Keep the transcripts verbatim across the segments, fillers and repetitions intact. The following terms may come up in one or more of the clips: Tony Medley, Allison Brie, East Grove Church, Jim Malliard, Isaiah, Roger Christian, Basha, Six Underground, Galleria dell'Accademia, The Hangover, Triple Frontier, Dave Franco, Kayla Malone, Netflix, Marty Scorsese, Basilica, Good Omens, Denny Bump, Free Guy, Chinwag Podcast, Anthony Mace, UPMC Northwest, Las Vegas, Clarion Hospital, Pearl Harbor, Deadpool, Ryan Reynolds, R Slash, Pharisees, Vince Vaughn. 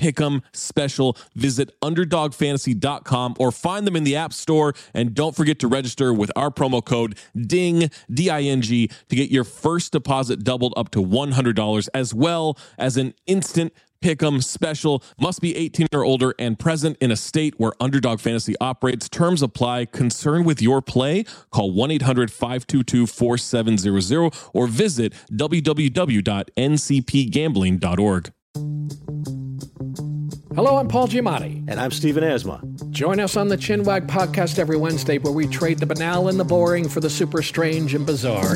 Pick'em special. Visit underdog fantasy dot com or find them in the App Store. And don't forget to register with our promo code DING, D I N G, to get your first deposit doubled up to one hundred dollars as well as an instant Pick'em special. Must be eighteen or older and present in a state where Underdog Fantasy operates. Terms apply. Concerned with your play? Call one eight hundred five two two four seven zero zero or visit w w w dot n c p gambling dot org. Hello, I'm Paul Giamatti. And I'm Stephen Asma. Join us on the Chinwag Podcast every Wednesday where we trade the banal and the boring for the super strange and bizarre.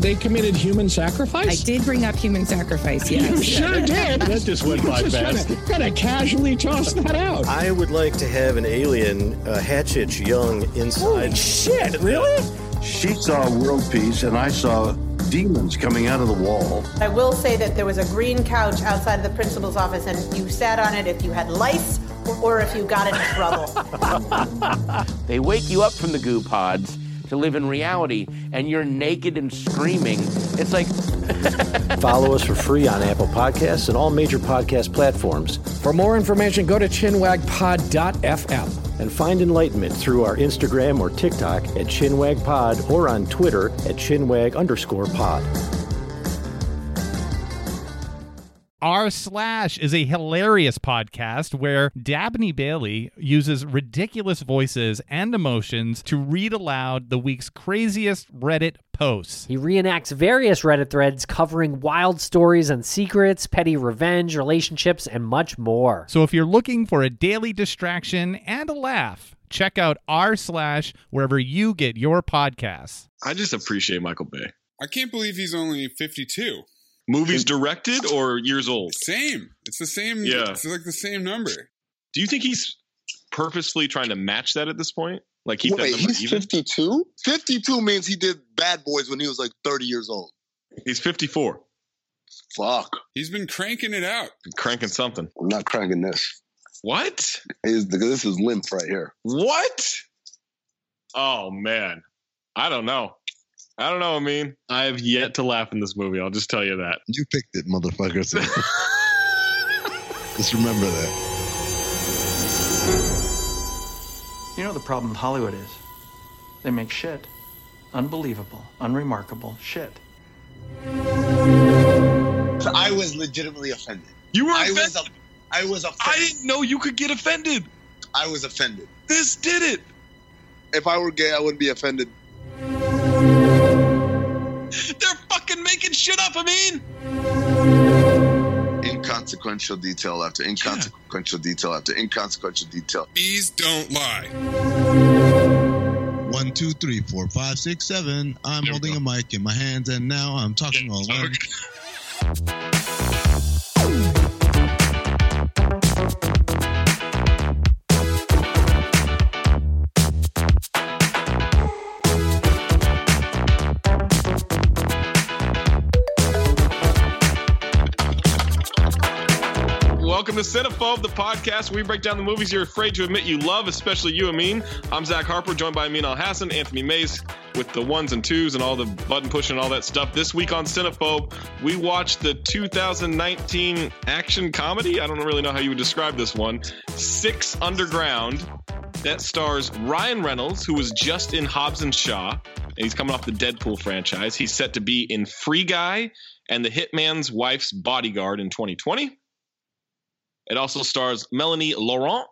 They committed human sacrifice? I did bring up human sacrifice, yes. You sure did. That just went by fast. Kind of casually tossed that out. I would like to have an alien uh, hatchet young inside. Holy shit, really? She saw world peace and I saw demons coming out of the wall. I will say that there was a green couch outside of the principal's office and you sat on it if you had lice or if you got in trouble. They wake you up from the goo pods to live in reality and you're naked and screaming. It's like... Follow us for free on Apple Podcasts and all major podcast platforms. For more information, go to chinwag pod dot f m and find enlightenment through our Instagram or TikTok at chinwagpod or on Twitter at chinwag underscore pod. R Slash is a hilarious podcast where Dabney Bailey uses ridiculous voices and emotions to read aloud the week's craziest Reddit posts. He reenacts various Reddit threads covering wild stories and secrets, petty revenge, relationships, and much more. So if you're looking for a daily distraction and a laugh, check out R Slash wherever you get your podcasts. I just appreciate Michael Bay. I can't believe he's only fifty-two. Movies directed or years old? Same. It's the same. Yeah. It's like the same number. Do you think he's purposefully trying to match that at this point? Like keep Wait, that number he's even? fifty-two? fifty-two means he did Bad Boys when he was like thirty years old. He's fifty-four. Fuck. He's been cranking it out. Been cranking something. I'm not cranking this. What? Is this is limp right here. What? Oh, man. I don't know. I don't know, I mean, I have yet to laugh in this movie. I'll just tell you that. You picked it, motherfuckers. Just remember that. You know what the problem with Hollywood is? They make shit. Unbelievable, unremarkable shit. I was legitimately offended. You were offended? I was, I was offended. I didn't know you could get offended. I was offended. This did it. If I were gay, I wouldn't be offended. They're fucking making shit up, I mean! Inconsequential detail after inconsequential yeah. detail after inconsequential detail. Bees don't lie. One, two, three, four, five, six, seven. I'm there holding a mic in my hands, and now I'm talking yeah, all alone. Welcome to Cinephobe, the podcast where we break down the movies you're afraid to admit you love, especially you, Amin. I'm Zach Harper, joined by Amin Al-Hassan, Anthony Mace, with the ones and twos and all the button pushing and all that stuff. This week on Cinephobe, we watched the two thousand nineteen action comedy, I don't really know how you would describe this one, Six Underground, that stars Ryan Reynolds, who was just in Hobbs and Shaw, He's coming off the Deadpool franchise. He's set to be in Free Guy and The Hitman's Wife's Bodyguard in twenty twenty. It also stars Melanie Laurent,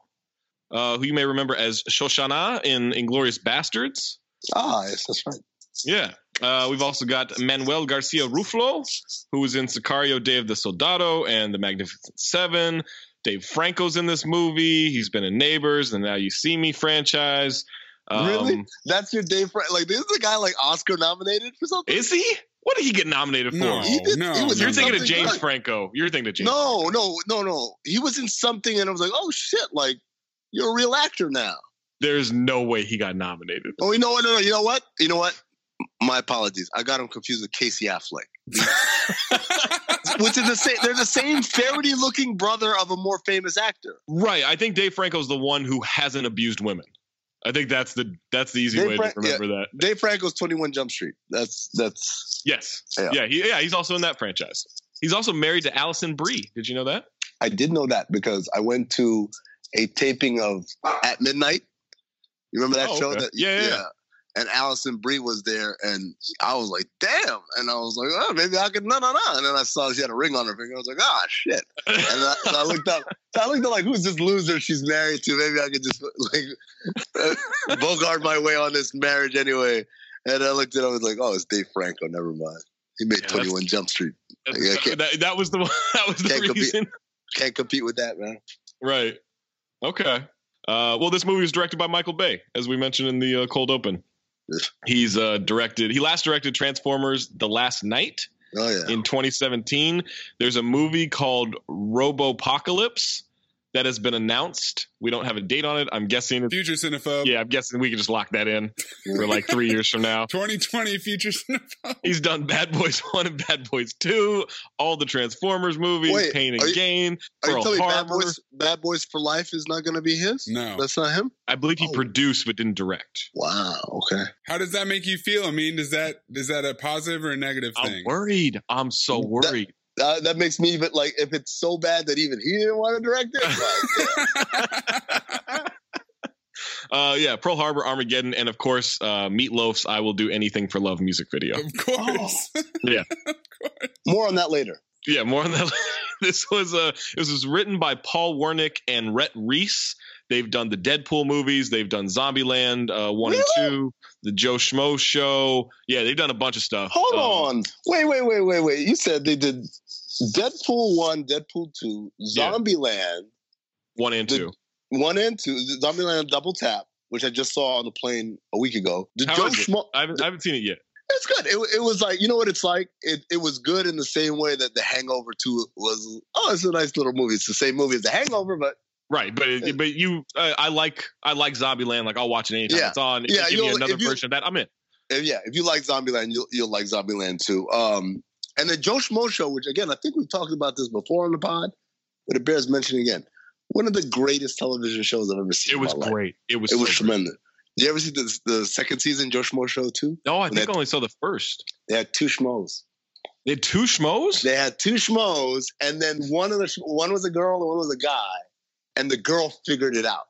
uh, who you may remember as Shoshana in Inglourious Bastards. Ah, yes, that's right. Yeah. Uh, we've also got Manuel Garcia Ruflo, who was in Sicario, Day of the Soldado, and The Magnificent Seven. Dave Franco's in this movie. He's been in Neighbors and Now You See Me franchise. Um, really? That's your Dave Franco? Like, this is a guy like Oscar nominated for something? Is he? What did he get nominated for? No, he did, no, he was you're thinking of James like, Franco. You're thinking of James. No, no, no, no. He was in something, and I was like, oh shit! Like, you're a real actor now. There's no way he got nominated. Oh, you know what? No, no. You know what? You know what? My apologies. I got him confused with Casey Affleck, which is the same. They're the same ferrety-looking brother of a more famous actor. Right. I think Dave Franco's the one who hasn't abused women. I think that's the that's the easy Dave way Fra- to remember yeah, that. Dave Franco's twenty-one Jump Street. That's that's yes. Yeah. Yeah, he, yeah. He's also in that franchise. He's also married to Allison Brie. Did you know that? I did know that because I went to a taping of At Midnight. You remember that oh, show? Okay. That, yeah, yeah. yeah. And Allison Brie was there, and I was like, damn. And I was like, oh, maybe I could, no, no, no. And then I saw she had a ring on her finger. I was like, ah, oh, shit. And I, so I looked up, so I looked up, like, who's this loser she's married to? Maybe I could just, like, bogart my way on this marriage anyway. And I looked at it, I was like, oh, it's Dave Franco. Never mind. He made yeah, twenty-one Jump Street. Like, that, that was the one. That was the reason. Compete, can't compete with that, man. Right. Okay. Uh, well, this movie was directed by Michael Bay, as we mentioned in the uh, cold open. He's uh, directed. He last directed Transformers: The Last Night oh, yeah. in twenty seventeen. There's a movie called Robopocalypse that has been announced. We don't have a date on it. I'm guessing future cinephobe. Yeah, I'm guessing we can just lock that in for like three years from now. twenty twenty future cinephobe. He's done Bad Boys One and Bad Boys Two, all the Transformers movies, Wait, Pain and you, Gain. Are Pearl you telling me Bad Boys, Bad Boys for Life is not going to be his? No, that's not him. I believe he oh. produced but didn't direct. Wow. Okay. How does that make you feel? I mean, is that is that a positive or a negative I'm thing? I'm worried. I'm so worried. That, Uh, that makes me even like if it's so bad that even he didn't want to direct it. Like, yeah. uh, yeah, Pearl Harbor, Armageddon, and of course, uh, Meatloaf's "I Will Do Anything for Love" music video. Of course, oh. yeah. Of course. More on that later. Yeah, more on that later. This was a uh, this was written by Paul Wernick and Rhett Reese. They've done the Deadpool movies. They've done Zombieland uh, one really? and two, the Joe Schmo show. Yeah, they've done a bunch of stuff. Hold um, on, wait, wait, wait, wait, wait. You said they did Deadpool one, Deadpool two, Zombieland yeah. one and the, two, one and two, Zombieland Double Tap, which I just saw on the plane a week ago. The How Joe Schmo. I haven't, I haven't seen it yet. It's good. It, it was like, you know what it's like? It it was good in the same way that The Hangover two was, oh, it's a nice little movie. It's the same movie as The Hangover, but. Right, but it, but you, uh, I like I like Zombieland. Like, I'll watch it anytime yeah. it's on. If yeah, you give me another you, version of that, I'm in. If, yeah, if you like Zombieland, you'll, you'll like Zombieland too. Um, and the Joe Schmo show, which, again, I think we've talked about this before on the pod, but it bears mentioning again. One of the greatest television shows I've ever seen. It was great. It was, it was so tremendous. Great. Did you ever see the, the second season Joe Schmo show too? No, I when think I only saw the first. They had two schmoes. They had two schmoes? They had two schmoes, and then one of the one was a girl and one was a guy, and the girl figured it out.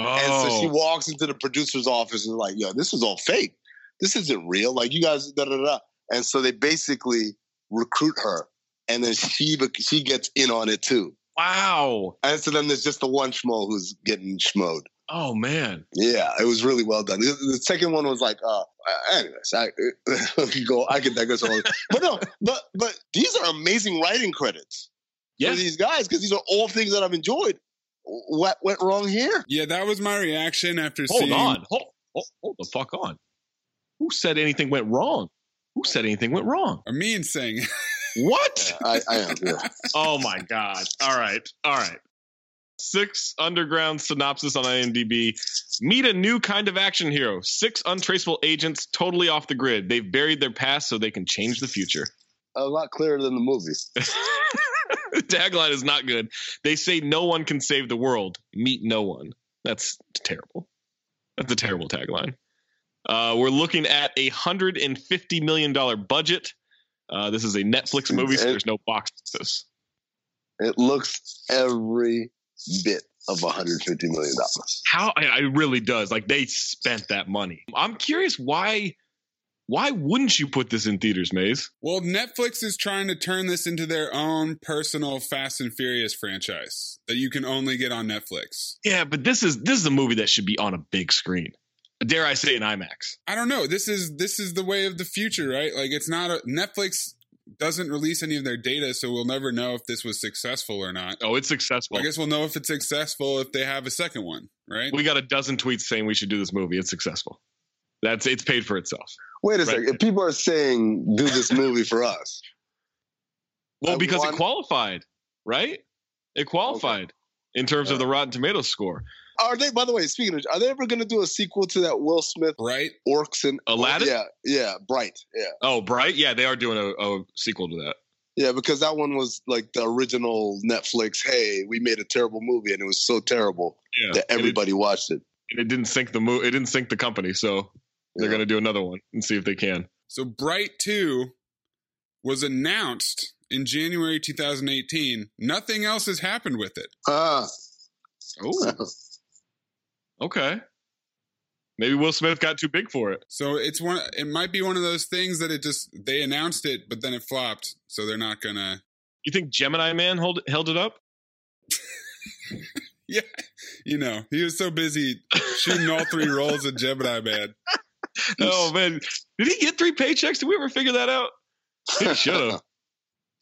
Oh. And so she walks into the producer's office and is like, yo, this is all fake. This isn't real. Like, you guys, da da da. And so they basically recruit her, and then she she gets in on it too. Wow. And so then there's just the one schmo who's getting schmoed. Oh, man. Yeah, it was really well done. The, the second one was like, uh, anyways, I can go, I can digress. But no, but, but these are amazing writing credits yeah. for these guys, because these are all things that I've enjoyed. What went wrong here? Yeah, that was my reaction after hold seeing. On. Hold on. Hold, hold the fuck on. Who said anything went wrong? Who said anything went wrong? I mean, saying. What? Yeah, I, I am. Yeah. Oh, my God. All right. All right. Six Underground synopsis on IMDb. Meet a new kind of action hero. Six untraceable agents totally off the grid. They've buried their past so they can change the future. A lot clearer than the movies. The tagline is not good. They say no one can save the world. Meet no one. That's terrible. That's a terrible tagline. Uh, we're looking at a one hundred fifty million dollars budget. Uh, this is a Netflix movie, so there's no box office. It looks every... bit of one hundred fifty million dollars. How it really does. Like, they spent that money. I'm curious why Why wouldn't you put this in theaters, Maze? Well, Netflix is trying to turn this into their own personal Fast and Furious franchise that you can only get on Netflix. Yeah, but this is this is a movie that should be on a big screen. Dare I say an IMAX? I don't know. This is this is the way of the future, right? Like, it's not a, Netflix doesn't release any of their data, so we'll never know if this was successful or not. Oh, it's successful. I guess we'll know if it's successful if they have a second one, right? We got a dozen tweets saying we should do this movie. It's successful. That's it's paid for itself. Wait a right. second. If people are saying do this movie for us. Well, I because want... it qualified, right? It qualified okay. in terms yeah. of the Rotten Tomatoes score. Are they, by the way, speaking of, are they ever going to do a sequel to that Will Smith? Right. Orcs and Aladdin? Yeah. Yeah. Bright. Yeah. Oh, Bright. Yeah. They are doing a, a sequel to that. Yeah. Because that one was like the original Netflix. Hey, we made a terrible movie and it was so terrible yeah. that everybody it, watched it. And it didn't sink the mo- It didn't sink the company. So they're yeah. going to do another one and see if they can. So Bright two was announced in January two thousand eighteen. Nothing else has happened with it. Ah. Oh. Okay. Maybe Will Smith got too big for it. So it's one. It might be one of those things that it just they announced it, but then it flopped. So they're not gonna. You think Gemini Man held held it up? Yeah, you know he was so busy shooting all three roles of Gemini Man. Oh man, did he get three paychecks? Did we ever figure that out? He should have.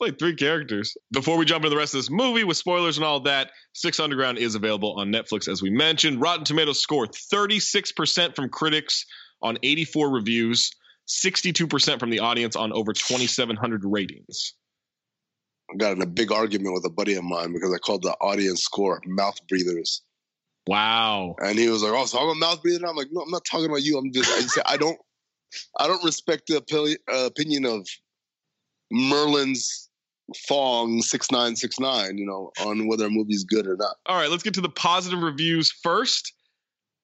Played three characters. Before we jump into the rest of this movie with spoilers and all that, Six Underground is available on Netflix, as we mentioned. Rotten Tomatoes score thirty-six percent from critics on eighty-four reviews, sixty-two percent from the audience on over twenty-seven hundred ratings. I got in a big argument with a buddy of mine because I called the audience score mouth breathers. Wow. And he was like, oh, so I'm a mouth breather? I'm like, no, I'm not talking about you. I'm just, I, just I don't, I don't respect the opili- uh, opinion of Merlin's Fong six nine six nine, you know, on whether a movie's good or not. All right, let's get to the positive reviews first.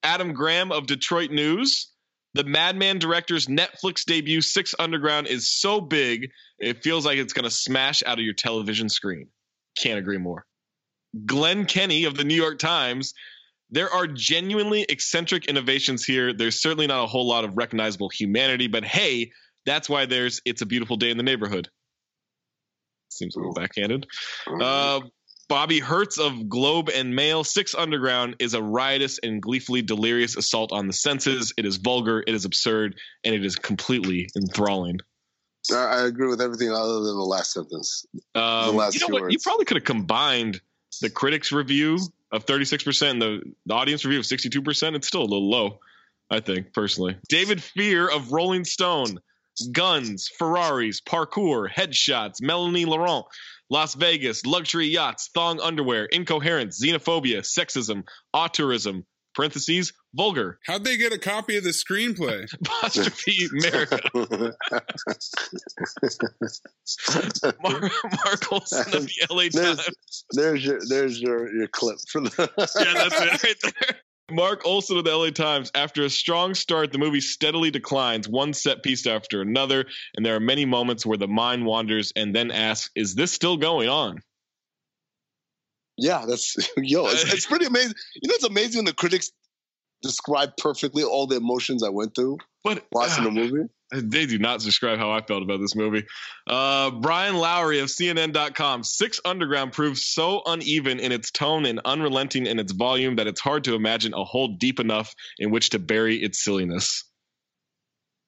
Adam Graham of Detroit News. The Madman director's Netflix debut, Six Underground, is so big, it feels like it's going to smash out of your television screen. Can't agree more. Glenn Kenny of the New York Times. There are genuinely eccentric innovations here. There's certainly not a whole lot of recognizable humanity, but hey, that's why there's It's a Beautiful Day in the Neighborhood. Seems a little backhanded. Uh, Bobby Hertz of Globe and Mail. Six Underground is a riotous and gleefully delirious assault on the senses. It is vulgar, it is absurd, and it is completely enthralling. I agree with everything other than the last sentence. Um, the last you know what? Words. You probably could have combined the critics' review of thirty-six percent and the, the audience review of sixty-two percent. It's still a little low, I think, personally. David Fear of Rolling Stone. Guns, Ferraris, parkour, headshots, Melanie Laurent, Las Vegas, luxury yachts, thong underwear, incoherence, xenophobia, sexism, auteurism, parentheses, vulgar. How'd they get a copy of the screenplay? Apostrophe America. Mar- Mark Olson of the L A there's, Times. There's your there's your, your clip for the yeah, that's it right there. Mark Olson of the L A Times. After a strong start, the movie steadily declines, one set piece after another, and there are many moments where the mind wanders and then asks, is this still going on? Yeah, that's yo, it's, it's pretty amazing. You know, it's amazing when the critics describe perfectly all the emotions I went through but, watching uh, the movie. They do not describe how I felt about this movie. Uh, Brian Lowry of C N N dot com. Six Underground proves so uneven in its tone and unrelenting in its volume that it's hard to imagine a hole deep enough in which to bury its silliness.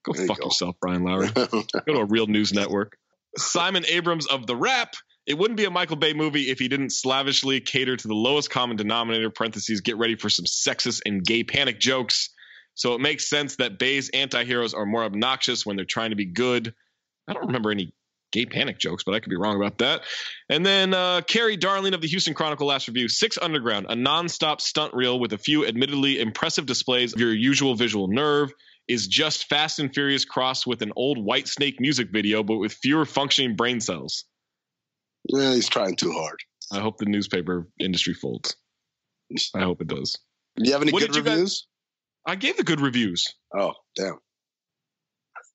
Go there fuck you go. yourself, Brian Lowry. Go to a real news network. Simon Abrams of The Wrap. It wouldn't be a Michael Bay movie if he didn't slavishly cater to the lowest common denominator, parentheses, get ready for some sexist and gay panic jokes. So it makes sense that Bay's anti-heroes are more obnoxious when they're trying to be good. I don't remember any gay panic jokes, but I could be wrong about that. And then uh, Carrie Darling of the Houston Chronicle last review, Six Underground, a nonstop stunt reel with a few admittedly impressive displays of your usual visual nerve, is just Fast and Furious crossed with an old Whitesnake music video, but with fewer functioning brain cells. Yeah, he's trying too hard. I hope the newspaper industry folds. I hope it does. Do you have any what good reviews? I gave the good reviews. Oh, damn.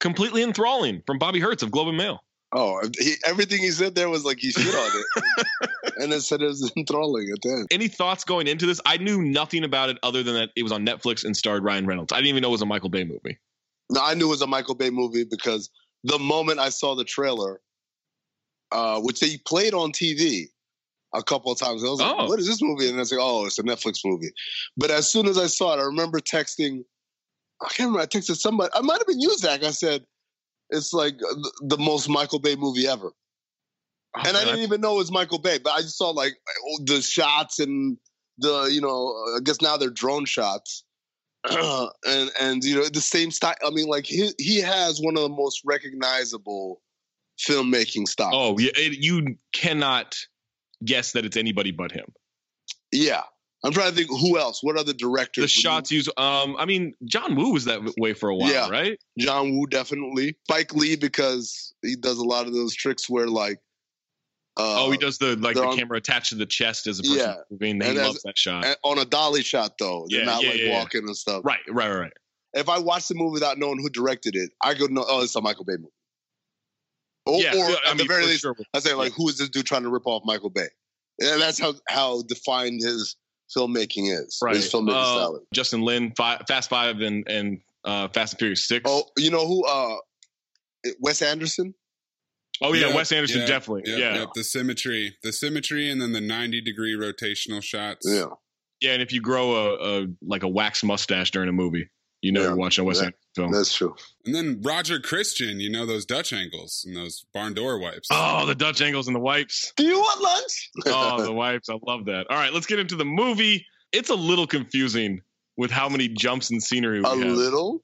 Completely enthralling from Bobby Hertz of Globe and Mail. Oh, he, everything he said there was like he shit on it. And then said it was enthralling at the end. Any thoughts going into this? I knew nothing about it other than that it was on Netflix and starred Ryan Reynolds. I didn't even know it was a Michael Bay movie. No, I knew it was a Michael Bay movie because the moment I saw the trailer, uh, which they played on T V a couple of times, I was oh. like, what is this movie? And I was like, oh, it's a Netflix movie. But as soon as I saw it, I remember texting, I can't remember, I texted somebody, I might have been you, Zach. I said, it's like the, the most Michael Bay movie ever. Oh, and man, I didn't I... even know it was Michael Bay, but I just saw like the shots and the, you know, I guess now they're drone shots. and and you know the same style. I mean, like he he has one of the most recognizable filmmaking styles. Oh yeah, it, you cannot guess that it's anybody but him. Yeah, I'm trying to think who else. What other directors? The shots you... use. Um, I mean, John Woo was that way for a while, yeah, right? John Woo definitely. Spike Lee because he does a lot of those tricks where like. Uh, oh, he does the like the on, camera attached to the chest as a person yeah. moving. He loves that shot. On a dolly shot, though, they're yeah, not yeah, like yeah, walking yeah. and stuff. Right, right, right. If I watch the movie without knowing who directed it, I go, "No, oh, it's a Michael Bay movie." Or, yeah, or at mean, the very least, sure. I say, like, yeah. "Who is this dude trying to rip off Michael Bay?" And that's how how defined his filmmaking is. Right, his filmmaking uh, style. Justin Lin, five, Fast Five, and and uh, Fast and Furious Six. Oh, you know who? Uh, Wes Anderson. Oh yeah, yep, Wes Anderson yep, definitely. Yep, yeah, yep. the symmetry, the symmetry, and then the ninety degree rotational shots. Yeah, yeah, and if you grow a, a like a wax mustache during a movie, you know yeah, you're watching a Wes that, Anderson film. That's true. And then Roger Christian, you know those Dutch angles and those barn door wipes. Oh, the Dutch angles and the wipes. Do you want lunch? Oh, the wipes. I love that. All right, let's get into the movie. It's a little confusing with how many jumps and scenery we a have. A little.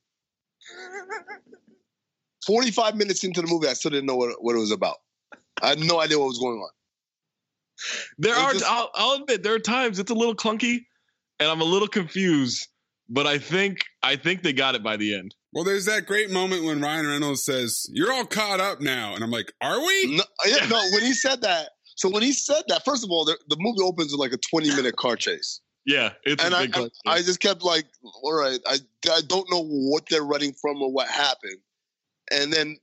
forty-five minutes into the movie, I still didn't know what, what it was about. I had no idea what was going on. There it are, just, I'll, I'll admit, there are times it's a little clunky, and I'm a little confused, but I think I think they got it by the end. Well, there's that great moment when Ryan Reynolds says, "You're all caught up now," and I'm like, "Are we?" No, yeah, no when he said that, so when he said that, first of all, the, the movie opens with like a twenty-minute car chase. Yeah, it's and a big I, car chase. I just kept like, all right, I I don't know what they're running from or what happened. And then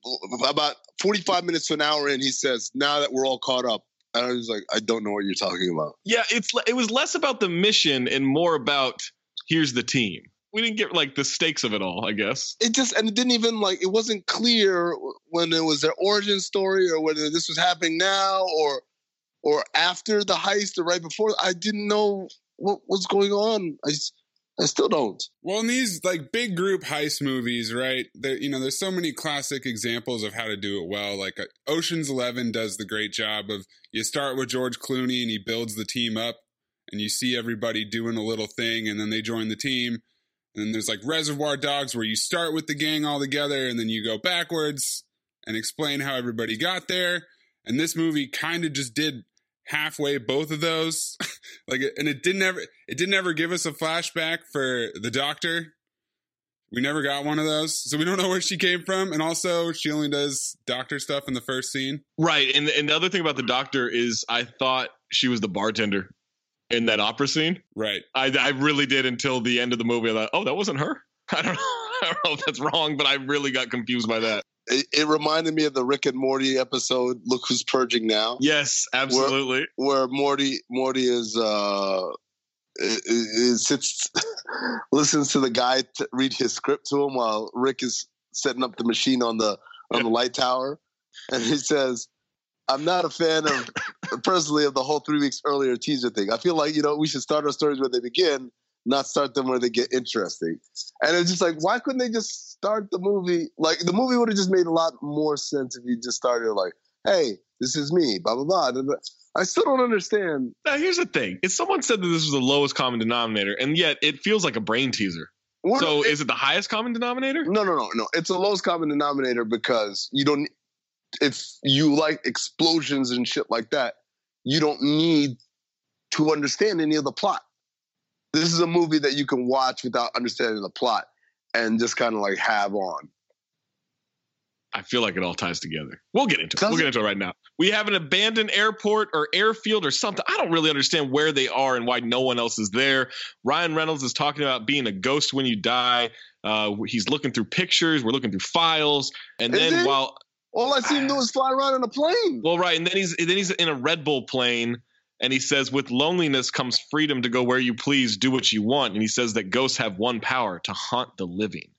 about forty-five minutes to an hour in, he says, "Now that we're all caught up," and I was like, "I don't know what you're talking about." Yeah, it's it was less about the mission and more about here's the team. We didn't get like the stakes of it all, I guess. It just and it didn't even like it wasn't clear when it was their origin story or whether this was happening now or or after the heist or right before. I didn't know what was going on. I just, I still don't. Well, in these like big group heist movies, right? There, you know, there's so many classic examples of how to do it well. Like uh, Ocean's Eleven does the great job of you start with George Clooney and he builds the team up, and you see everybody doing a little thing, and then they join the team. And then there's like Reservoir Dogs where you start with the gang all together, and then you go backwards and explain how everybody got there. And this movie kind of just did halfway both of those. Like, and it didn't ever it didn't ever give us a flashback for the doctor. We never got one of those, so we don't know where she came from. And also, she only does doctor stuff in the first scene, right? And and the other thing about the doctor is, I thought she was the bartender in that opera scene, right? I I really did until the end of the movie. I thought, oh, that wasn't her. I don't know, I don't know if that's wrong, but I really got confused by that. It, it reminded me of the Rick and Morty episode, "Look Who's Purging Now." Yes, absolutely. Where, where Morty Morty is uh, is, is sits listens to the guy t- read his script to him while Rick is setting up the machine on the on yeah. the light tower, and he says, "I'm not a fan of personally of the whole three weeks earlier teaser thing. I feel like you know we should start our stories where they begin, not start them where they get interesting." And it's just like, why couldn't they just start the movie? Like, the movie would have just made a lot more sense if you just started like, "Hey, this is me, blah, blah, blah." I still don't understand. Now, here's the thing. If someone said that this was the lowest common denominator, and yet it feels like a brain teaser. What, so it, is it the highest common denominator? No, no, no, no. It's the lowest common denominator because you don't – if you like explosions and shit like that, you don't need to understand any of the plot. This is a movie that you can watch without understanding the plot and just kind of like have on. I feel like it all ties together. We'll get into it. We'll get into it right now. We have an abandoned airport or airfield or something. I don't really understand where they are and why no one else is there. Ryan Reynolds is talking about being a ghost when you die. Uh, he's looking through pictures. We're looking through files. And then, then while all I see him do is fly around in a plane. Well, right. And then he's, and then he's in a Red Bull plane. And he says, "With loneliness comes freedom to go where you please, do what you want." And he says that ghosts have one power: to haunt the living.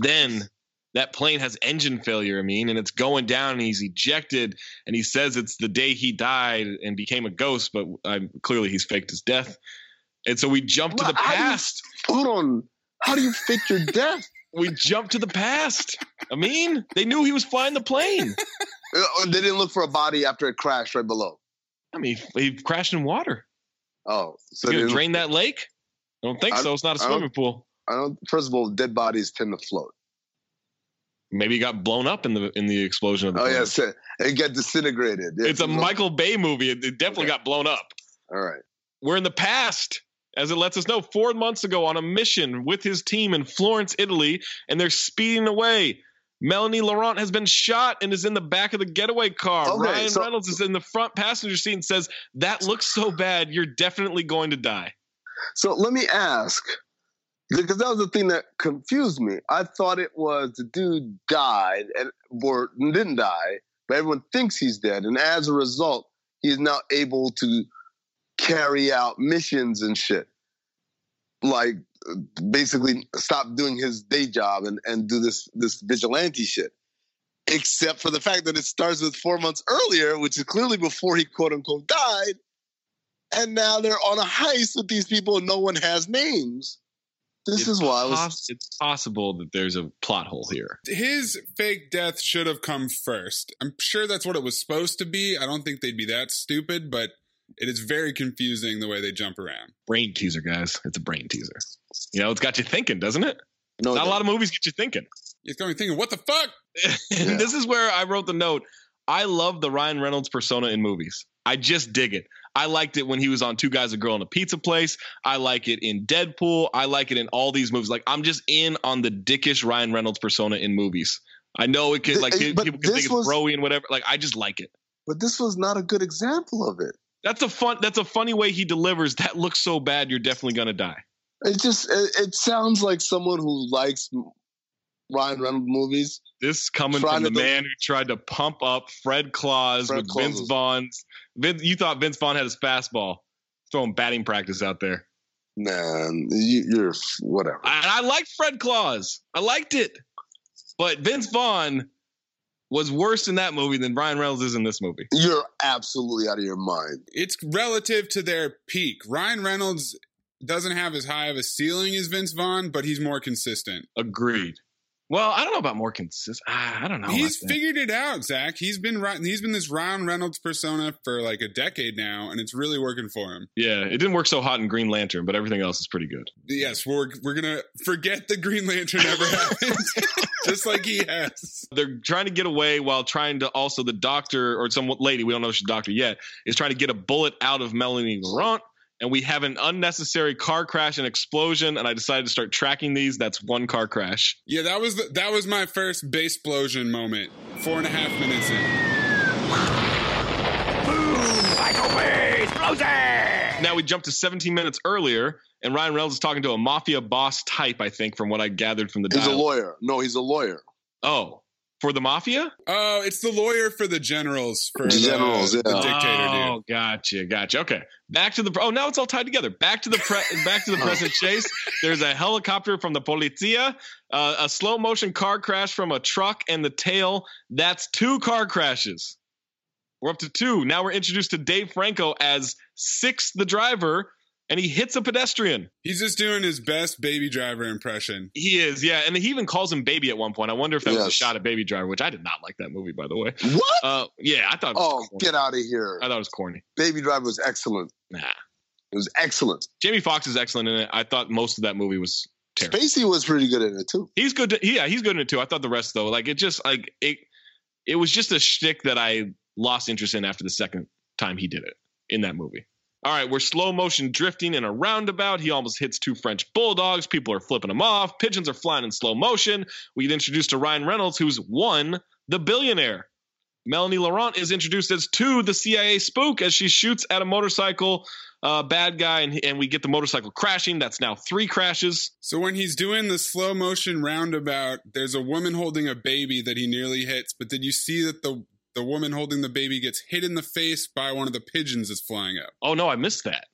Then that plane has engine failure, I mean, and it's going down and he's ejected, and he says it's the day he died and became a ghost, but um, clearly he's faked his death. And so we jump well, to the past. You, hold on. How do you fake your death? We jump to the past. I mean, they knew he was flying the plane. They didn't look for a body after it crashed right below. I mean, he crashed in water. Oh. So you drain that lake? I don't think I, so. It's not a swimming I pool. I don't. First of all, dead bodies tend to float. Maybe he got blown up in the in the explosion of the plane. Oh, yes. It got disintegrated. It's, it's a blown. Michael Bay movie. It, it definitely okay. got blown up. All right. We're in the past, as it lets us know, four months ago on a mission with his team in Florence, Italy, and they're speeding away. Melanie Laurent has been shot and is in the back of the getaway car. Okay, Ryan so, Reynolds is in the front passenger seat and says, that looks so bad, you're definitely going to die. So let me ask, because that was the thing that confused me. I thought it was the dude died and or didn't die, but everyone thinks he's dead. And as a result, he is now able to carry out missions and shit, like basically stop doing his day job and, and do this, this vigilante shit, except for the fact that it starts with four months earlier, which is clearly before he quote unquote died. And now they're on a heist with these people and no one has names. This it's is why I was... Poss- it's possible that there's a plot hole here. His fake death should have come first. I'm sure that's what it was supposed to be. I don't think they'd be that stupid, but it is very confusing the way they jump around. Brain teaser, guys. It's a brain teaser. You know, it's got you thinking, doesn't it? No, Not it a lot of movies get you thinking. You're going thinking, what the fuck? Yeah. This is where I wrote the note. I love the Ryan Reynolds persona in movies. I just dig it. I liked it when he was on Two Guys, a Girl, and a Pizza Place. I like it in Deadpool. I like it in all these movies. Like, I'm just in on the dickish Ryan Reynolds persona in movies. I know it could, like, it, people can think was, it's bro-y and whatever. Like, I just like it. But this was not a good example of it. That's a fun. That's a funny way he delivers. That looks so bad, you're definitely going to die. It just, it, it sounds like someone who likes Ryan Reynolds movies. This coming from the man who tried to pump up Fred Claus with Vince Vaughn's. Vince, you thought Vince Vaughn had his fastball. Throwing batting practice out there. Nah, you, you're whatever. And I liked Fred Claus. I liked it. But Vince Vaughn was worse in that movie than Ryan Reynolds is in this movie. You're absolutely out of your mind. It's relative to their peak. Ryan Reynolds doesn't have as high of a ceiling as Vince Vaughn, but he's more consistent. Agreed. Well, I don't know about more consistent. I don't know. He's figured it out, Zach. He's been he's been this Ryan Reynolds persona for like a decade now, and it's really working for him. Yeah, it didn't work so hot in Green Lantern, but everything else is pretty good. Yes, we're we're gonna forget the Green Lantern ever happened, just like he has. They're trying to get away while trying to also the doctor or some lady we don't know if she's a doctor yet is trying to get a bullet out of Melanie Laurent. And we have an unnecessary car crash and explosion, and I decided to start tracking these. That's one car crash. Yeah, that was the, that was my first base-plosion moment. Four and a half minutes in. Boom! Michael Bay explosion! Now we jump to seventeen minutes earlier, and Ryan Reynolds is talking to a mafia boss type, I think, from what I gathered from the dialogue. He's a lawyer. No, he's a lawyer. Oh. For the mafia? Oh, it's the lawyer for the generals. For generals, the, yeah. the dictator, dude. Oh, gotcha, gotcha. Okay, back to the. Oh, now it's all tied together. Back to the pre- back to the present chase. There's a helicopter from the polizia, uh, a slow motion car crash from a truck, and the tail. That's two car crashes. We're up to two. Now we're introduced to Dave Franco as Six, the driver. And he hits a pedestrian. He's just doing his best Baby Driver impression. He is, yeah. And he even calls him baby at one point. I wonder if that yes. was a shot at Baby Driver, which I did not like that movie, by the way. What? Uh, yeah, I thought it was Oh, corny. Get out of here. I thought it was corny. Baby Driver was excellent. Nah. It was excellent. Jamie Foxx is excellent in it. I thought most of that movie was terrible. Spacey was pretty good in it, too. He's good. To, yeah, he's good in it, too. I thought the rest, though, like, it just, like, it, it was just a shtick that I lost interest in after the second time he did it in that movie. All right, we're slow motion drifting in a roundabout. He almost hits two French bulldogs. People are flipping him off. Pigeons are flying in slow motion. We get introduced to Ryan Reynolds, who's one, the billionaire. Melanie Laurent is introduced as two, the C I A spook, as she shoots at a motorcycle uh, bad guy, and, and we get the motorcycle crashing. That's now three crashes. So when he's doing the slow motion roundabout, there's a woman holding a baby that he nearly hits. But did you see that the... The woman holding the baby gets hit in the face by one of the pigeons that's flying up. Oh, no, I missed that.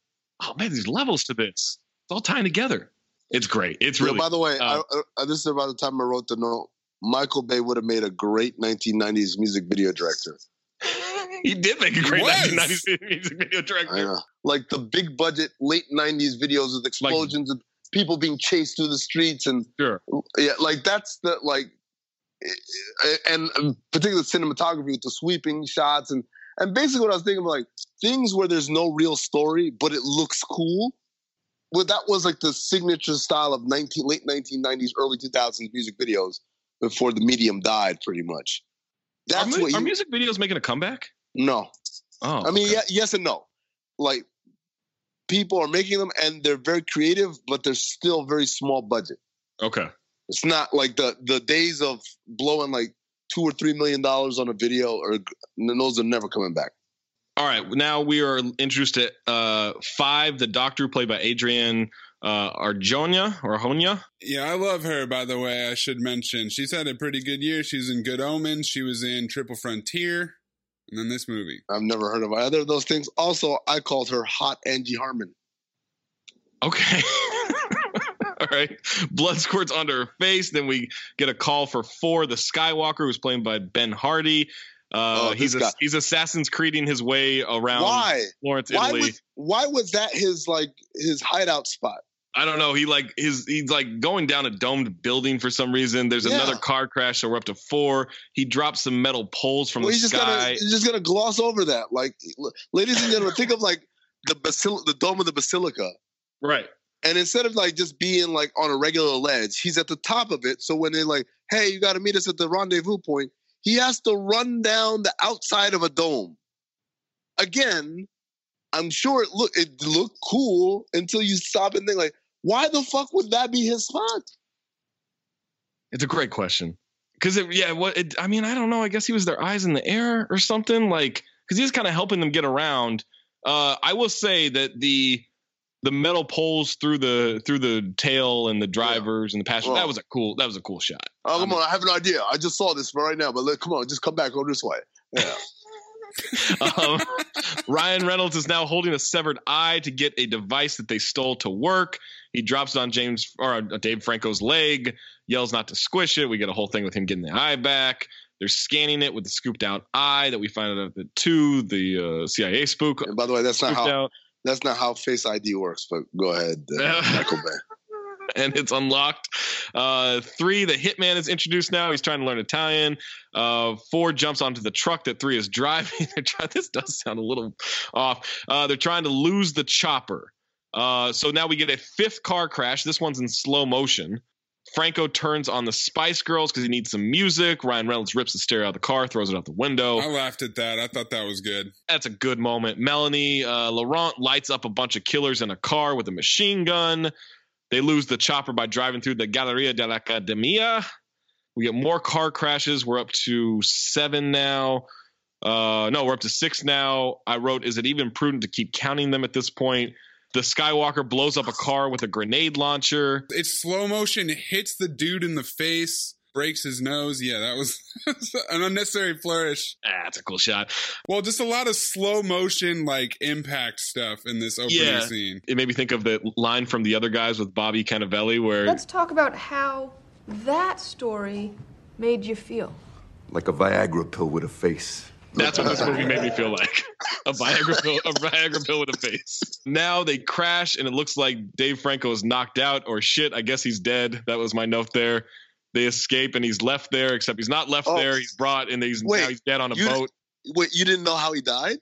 Oh, man, these levels to this. It's all tying together. It's great. It's really. Yeah, by the way, uh, I, I, this is about the time I wrote the note Michael Bay would have made a great nineteen nineties music video director. He did make a great nineteen nineties music video director. I know. Like the big budget late nineties videos with explosions like, and people being chased through the streets and sure. yeah, like that's the like, and particularly cinematography with the sweeping shots and and basically what I was thinking about, like things where there's no real story but it looks cool. Well, that was like the signature style of nineteen late nineteen nineties, early two thousands music videos before the medium died, pretty much. That's are, mu- what you- are music videos making a comeback? No. Oh, I mean, okay. yeah, yes and no. Like, people are making them, and they're very creative, but they're still very small budget. Okay. It's not like the, the days of blowing like two or three million dollars on a video, or those are never coming back. All right, now we are introduced at uh, five, the Doctor, played by Adrian uh, Arjona, or Honya. Yeah, I love her, by the way, I should mention. She's had a pretty good year. She's in Good Omens. She was in Triple Frontier, and then this movie. I've never heard of either of those things. Also, I called her Hot Angie Harmon. Okay. All right. Blood squirts onto her face. Then we get a call for four, the Skywalker, who's played by Ben Hardy. Uh, oh, he's a, he's Assassin's Creeding his way around why? Florence, Italy. Why was, why was that his like his hideout spot? I don't know. He like his he's like going down a domed building for some reason. There's yeah. another car crash, so we're up to four. He drops some metal poles from well, the he's sky. Just gonna, he's just gonna gloss over that. Like, ladies and gentlemen, think of like the basili- the dome of the basilica, right? And instead of like just being like on a regular ledge, he's at the top of it. So when they're like, "Hey, you got to meet us at the rendezvous point," he has to run down the outside of a dome. Again, I'm sure it look it looked cool until you stop and think like, why the fuck would that be his spot? It's a great question. Because it, yeah, what it, I mean, I don't know. I guess he was their eyes in the air or something. Like, because he was kind of helping them get around. Uh, I will say that the the metal poles through the through the tail and the drivers yeah. and the passenger. Oh. That was a cool. That was a cool shot. Oh, come um, on! I have an idea. I just saw this right now, but look, come on, just come back on this way. Yeah. um, Ryan Reynolds is now holding a severed eye to get a device that they stole to work. He drops it on James or Dave Franco's leg, yells not to squish it. We get a whole thing with him getting the eye back. They're scanning it with the scooped out eye that we find out the two the uh, C I A spook. And by the way, that's not how out. that's not how Face I D works. But go ahead, uh, Michael Bay. And it's unlocked. Uh, three, the hitman is introduced now. He's trying to learn Italian. Uh, four jumps onto the truck that three is driving. This does sound a little off. Uh, they're trying to lose the chopper. Uh, so now we get a fifth car crash. This one's in slow motion. Franco turns on the Spice Girls because he needs some music. Ryan Reynolds rips the stereo out of the car, throws it out the window. I laughed at that. I thought that was good. That's a good moment. Melanie uh, Laurent lights up a bunch of killers in a car with a machine gun. They lose the chopper by driving through the Galleria dell'Accademia. We get more car crashes. We're up to seven now. Uh, no, we're up to six now. I wrote, is it even prudent to keep counting them at this point? The Skywalker blows up a car with a grenade launcher. It's slow motion. It hits the dude in the face, breaks his nose. Yeah, that was an unnecessary flourish. Ah, that's a cool shot. Well, just a lot of slow motion, like impact stuff in this opening yeah. scene. It made me think of the line from The Other Guys with Bobby Cannavale where... Let's talk about how that story made you feel. Like a Viagra pill with a face. That's what this movie made me feel like. A Viagra pill, a Viagra pill with a face. Now they crash and it looks like Dave Franco is knocked out or shit. I guess he's dead. That was my note there. They escape and he's left there, except he's not left oh. there. He's brought and he's, wait, now he's dead on a boat. Wait, you didn't know how he died?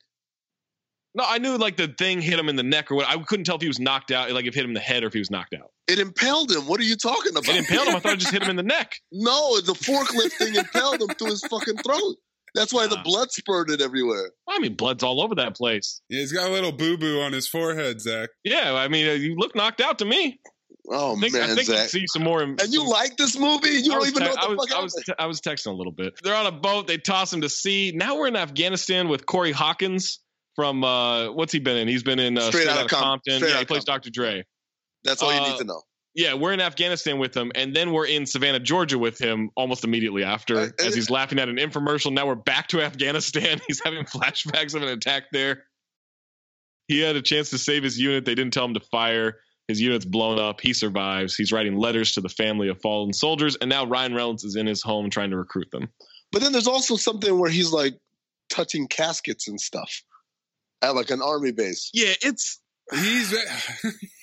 No, I knew like the thing hit him in the neck or what. I couldn't tell if he was knocked out, like if it hit him in the head or if he was knocked out. It impaled him. What are you talking about? It impaled him. I thought it just hit him in the neck. No, the forklift thing impaled him through his fucking throat. That's why uh, the blood spurted everywhere. I mean, blood's all over that place. Yeah, he's got a little boo-boo on his forehead, Zach. Yeah, I mean, you look knocked out to me. Oh, I think, man, I think Zach. See some more. And you like this movie? You don't even te- know what the I was, fuck I was, te- I was texting a little bit. They're on a boat. They toss him to sea. Now we're in Afghanistan with Corey Hawkins from uh, what's he been in? He's been in uh, Straight, Straight Outta Compton. Straight yeah, he plays Compton. Doctor Dre. That's all uh, you need to know. Yeah, we're in Afghanistan with him, and then we're in Savannah, Georgia with him almost immediately after uh, as he's laughing at an infomercial. Now we're back to Afghanistan. He's having flashbacks of an attack there. He had a chance to save his unit. They didn't tell him to fire. His unit's blown up. He survives. He's writing letters to the family of fallen soldiers. And now Ryan Reynolds is in his home trying to recruit them. But then there's also something where he's like touching caskets and stuff at like an army base. Yeah, it's he's at,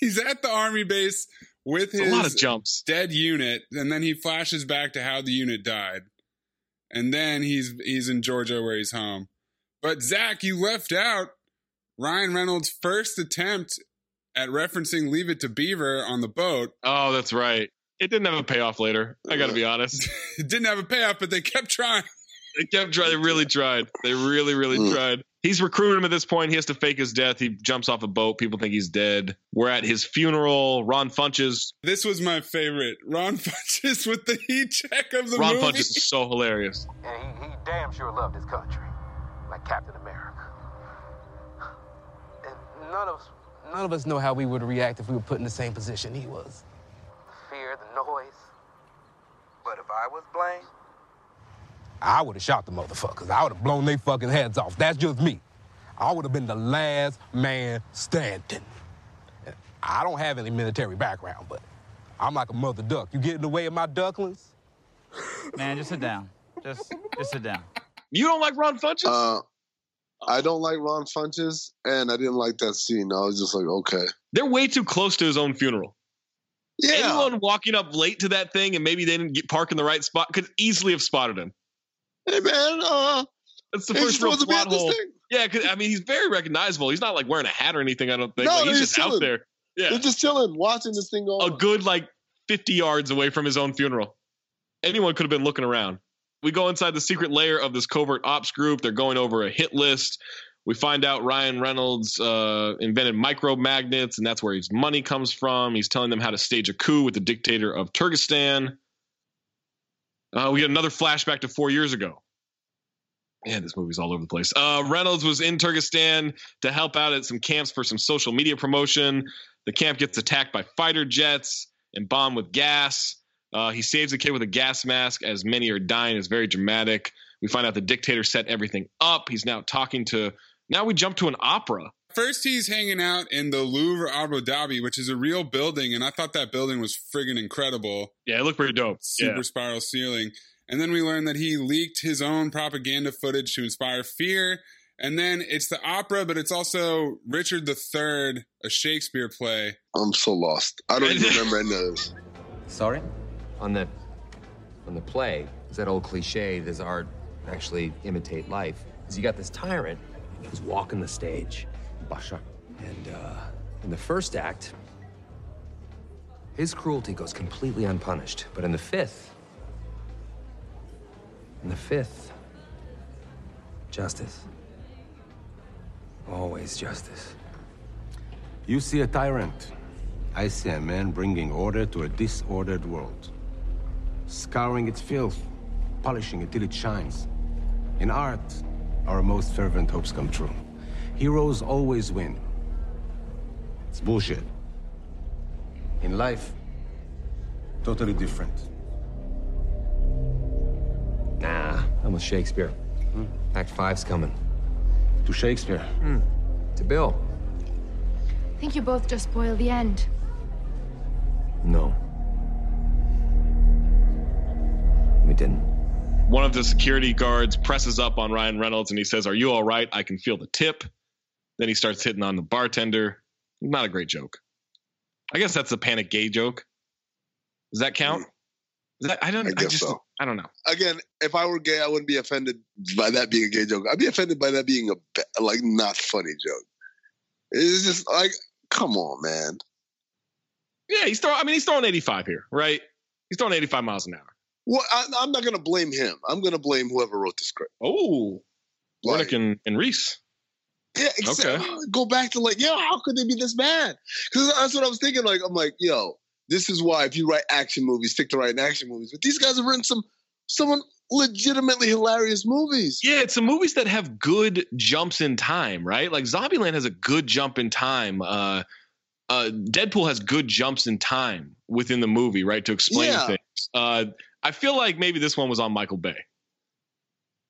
he's at the army base with his a lot of jumps. Dead unit, and then he flashes back to how the unit died. And then he's he's in Georgia where he's home. But Zach, you left out Ryan Reynolds' first attempt at referencing Leave It to Beaver on the boat. Oh, that's right. It didn't have a payoff later. I got to be honest. It didn't have a payoff, but they kept trying. They kept trying. They really tried. They really, really tried. He's recruited him at this point. He has to fake his death. He jumps off a boat. People think he's dead. We're at his funeral. Ron Funches. This was my favorite. Ron Funches with the heat check of the Ron movie. Ron Funches is so hilarious. Yeah, he, he damn sure loved his country. Like Captain America. And none of us, none of us know how we would react if we were put in the same position he was. The fear, the noise. But if I was blamed, I would have shot the motherfuckers. I would have blown their fucking heads off. That's just me. I would have been the last man standing. I don't have any military background, but I'm like a mother duck. You get in the way of my ducklings? Man, just sit down. Just, just sit down. You don't like Ron Funches? Uh, I don't like Ron Funches, and I didn't like that scene. I was just like, okay. They're way too close to his own funeral. Yeah. Anyone walking up late to that thing and maybe they didn't get parked in the right spot could easily have spotted him. Hey, man. Uh, That's the first real plot hole. Yeah, cause, I mean, he's very recognizable. He's not, like, wearing a hat or anything, I don't think. No, like, he's just chilling. Out there. Yeah. They're just chilling, watching this thing go on. A good, like, fifty yards away from his own funeral. Anyone could have been looking around. We go inside the secret layer of this covert ops group. They're going over a hit list. We find out Ryan Reynolds uh, invented micromagnets, and that's where his money comes from. He's telling them how to stage a coup with the dictator of Turkestan. Uh, we get another flashback to four years ago. Man, this movie's all over the place. Uh, Reynolds was in Turkestan to help out at some camps for some social media promotion. The camp gets attacked by fighter jets and bombed with gas. Uh, he saves a kid with a gas mask as many are dying. It's very dramatic. We find out the dictator set everything up. He's now talking to... Now we jump to an opera. First, he's hanging out in the Louvre Abu Dhabi, which is a real building, and I thought that building was friggin' incredible. Yeah, it looked pretty dope. Super yeah. Spiral ceiling. And then we learn that he leaked his own propaganda footage to inspire fear. And then it's the opera, but it's also Richard the Third, a Shakespeare play. I'm so lost. I don't even remember any of this. Sorry? On the, on the play, it's that old cliche, does art actually imitate life? Because you got this tyrant who's walking the stage. Basha. And uh, in the first act, his cruelty goes completely unpunished. But in the fifth, in the fifth, justice. Always justice. You see a tyrant. I see a man bringing order to a disordered world. Scouring its filth, polishing it till it shines. In art, our most fervent hopes come true. Heroes always win. It's bullshit. In life, totally different. Nah, I'm with Shakespeare. Hmm? Act five's coming. To Shakespeare. Hmm. To Bill. I think you both just spoiled the end. No. We didn't. One of the security guards presses up on Ryan Reynolds and he says, "Are you all right? I can feel the tip." Then he starts hitting on the bartender. Not a great joke. I guess that's a panic gay joke. Does that count? Is that, I don't. I, guess I just. So. I don't know. Again, if I were gay, I wouldn't be offended by that being a gay joke. I'd be offended by that being a like not funny joke. It's just like, come on, man. Yeah, he's throwing. I mean, he's throwing eighty-five here, right? He's throwing eighty-five miles an hour. Well, I, I'm not going to blame him. I'm going to blame whoever wrote the script. Oh, like, Wernick and, and Reese. Yeah, exactly. Okay. Go back to like, yo, how could they be this bad? Because that's what I was thinking. Like, I'm like, yo, this is why if you write action movies, stick to writing action movies. But these guys have written some, some legitimately hilarious movies. Yeah, it's some movies that have good jumps in time, right? Like Zombieland has a good jump in time. Uh, uh, Deadpool has good jumps in time within the movie, right? To explain yeah. things. Uh, I feel like maybe this one was on Michael Bay.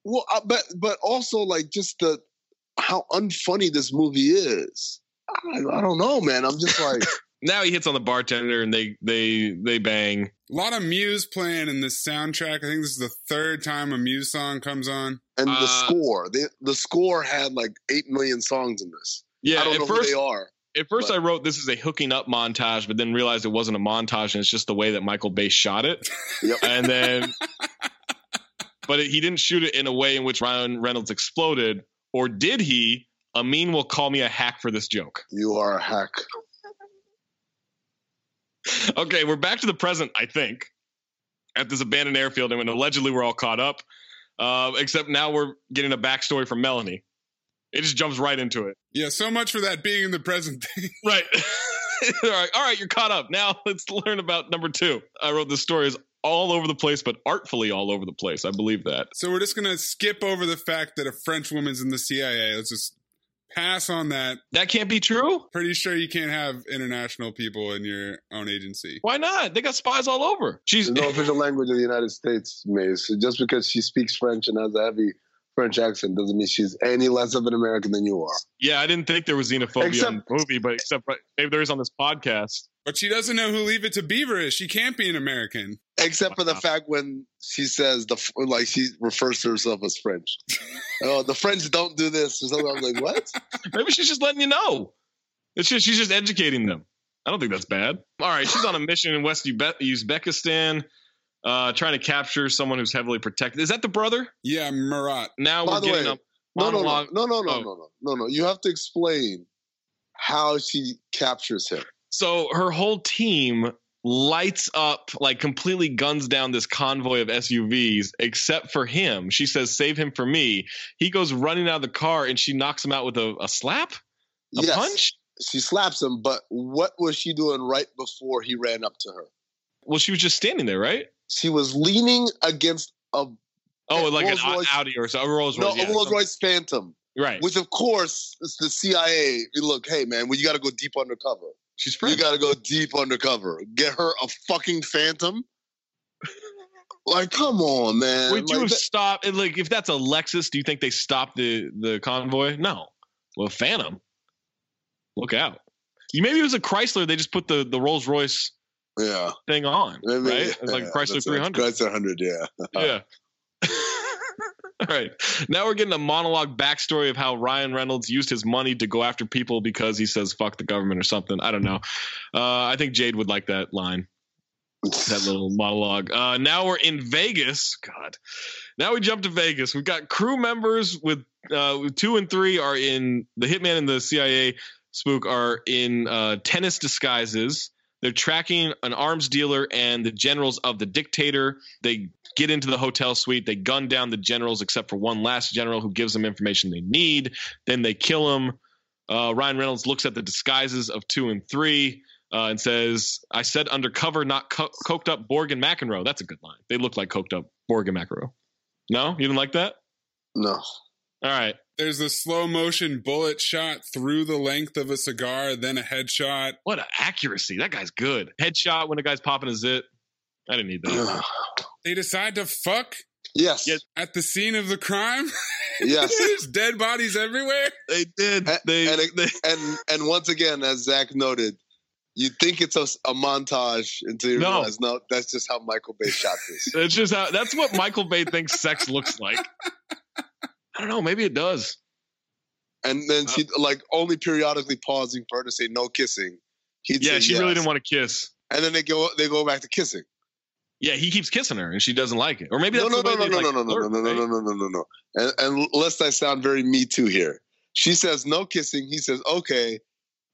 Well, but but also like just the how unfunny this movie is. I, I don't know, man. I'm just like now he hits on the bartender and they they they bang. A lot of Muse playing in this soundtrack. I think this is the third time a Muse song comes on. And uh, the score. The, the score had like eight million songs in this. Yeah, I don't know first, who they are. At first but. I wrote this is a hooking up montage, but then realized it wasn't a montage and it's just the way that Michael Bay shot it. Yep. And then – but he didn't shoot it in a way in which Ryan Reynolds exploded. Or did he? Amin will call me a hack for this joke. You are a hack. Okay, we're back to the present, I think, at this abandoned airfield. And when allegedly we're all caught up, uh, except now we're getting a backstory from Melanie. It just jumps right into it. Yeah, so much for that being in the present thing. Right. All right, all right, you're caught up. Now let's learn about number two. I wrote this story is all over the place, but artfully all over the place. I believe that. So we're just going to skip over the fact that a French woman's in the C I A. Let's just pass on that. That can't be true? Pretty sure you can't have international people in your own agency. Why not? They got spies all over. She's There's no official language of the United States, Maze. Just because she speaks French and has a heavy French accent doesn't mean she's any less of an American than you are. Yeah, I didn't think there was xenophobia except, in the movie, but except maybe there is on this podcast. But she doesn't know who Leave It to Beaver is. She can't be an American. Except wow. for the fact when she says, the like she refers to herself as French. Oh, the French don't do this. Or something. I'm like, what? Maybe she's just letting you know. It's just, she's just educating them. I don't think that's bad. All right, she's on a mission in West Uzbekistan. Uh, trying to capture someone who's heavily protected. Is that the brother? Yeah, Murat. Now By we're getting way, a monologue. No, no, no, no, oh. no, no, no, no. You have to explain how she captures him. So her whole team lights up, like completely guns down this convoy of S U Vs, except for him. She says, save him for me. He goes running out of the car, and she knocks him out with a, a slap? A yes, punch? She slaps him, but what was she doing right before he ran up to her? Well, she was just standing there, right? She was leaning against a oh, like Rolls an Royce, Audi or something. Rolls Royce, no, yeah, a Rolls Royce Phantom, right? Which, of course, it's the C I A. Look, hey man, well, you got to go deep undercover. She's free. You got to go deep undercover. Get her a fucking Phantom. Like, come on, man. Would like, you have that- stopped? Like, if that's a Lexus, do you think they stopped the the convoy? No. Well, Phantom. Look out. Maybe it was a Chrysler. They just put the the Rolls Royce. Yeah. Thing on, I mean, right? Yeah, it's like a Chrysler three hundred. Chrysler one hundred, yeah. Yeah. All right. Now we're getting a monologue backstory of how Ryan Reynolds used his money to go after people because he says fuck the government or something. I don't know. Uh, I think Jade would like that line, that little monologue. Uh, now we're in Vegas. God. Now we jump to Vegas. We've got crew members with uh, two and three are in – the hitman and the C I A spook are in uh, tennis disguises. They're tracking an arms dealer and the generals of the dictator. They get into the hotel suite. They gun down the generals except for one last general who gives them information they need. Then they kill him. Uh, Ryan Reynolds looks at the disguises of two and three uh, and says, I said undercover, not co- coked up Borg and McEnroe. That's a good line. They look like coked up Borg and McEnroe. No? You didn't like that? No. All right. There's a slow motion bullet shot through the length of a cigar, then a headshot. What an accuracy. That guy's good. Headshot when the guy's popping a zit. I didn't need that. They decide to fuck? Yes. At the scene of the crime? Yes. There's dead bodies everywhere? They did. And, they, and, they, and, and once again, as Zach noted, you think it's a, a montage until you no. realize, no, that's just how Michael Bay shot this. That's just how. That's what Michael Bay thinks sex looks like. I don't know. Maybe it does. And then she like only periodically pausing for her to say no kissing. He'd yeah, she yes. really didn't want to kiss. And then they go they go back to kissing. Yeah, he keeps kissing her and she doesn't like it. Or maybe that's no no no no no no no no no no no no no. And, and lest I sound very Me Too here, she says no kissing. He says okay.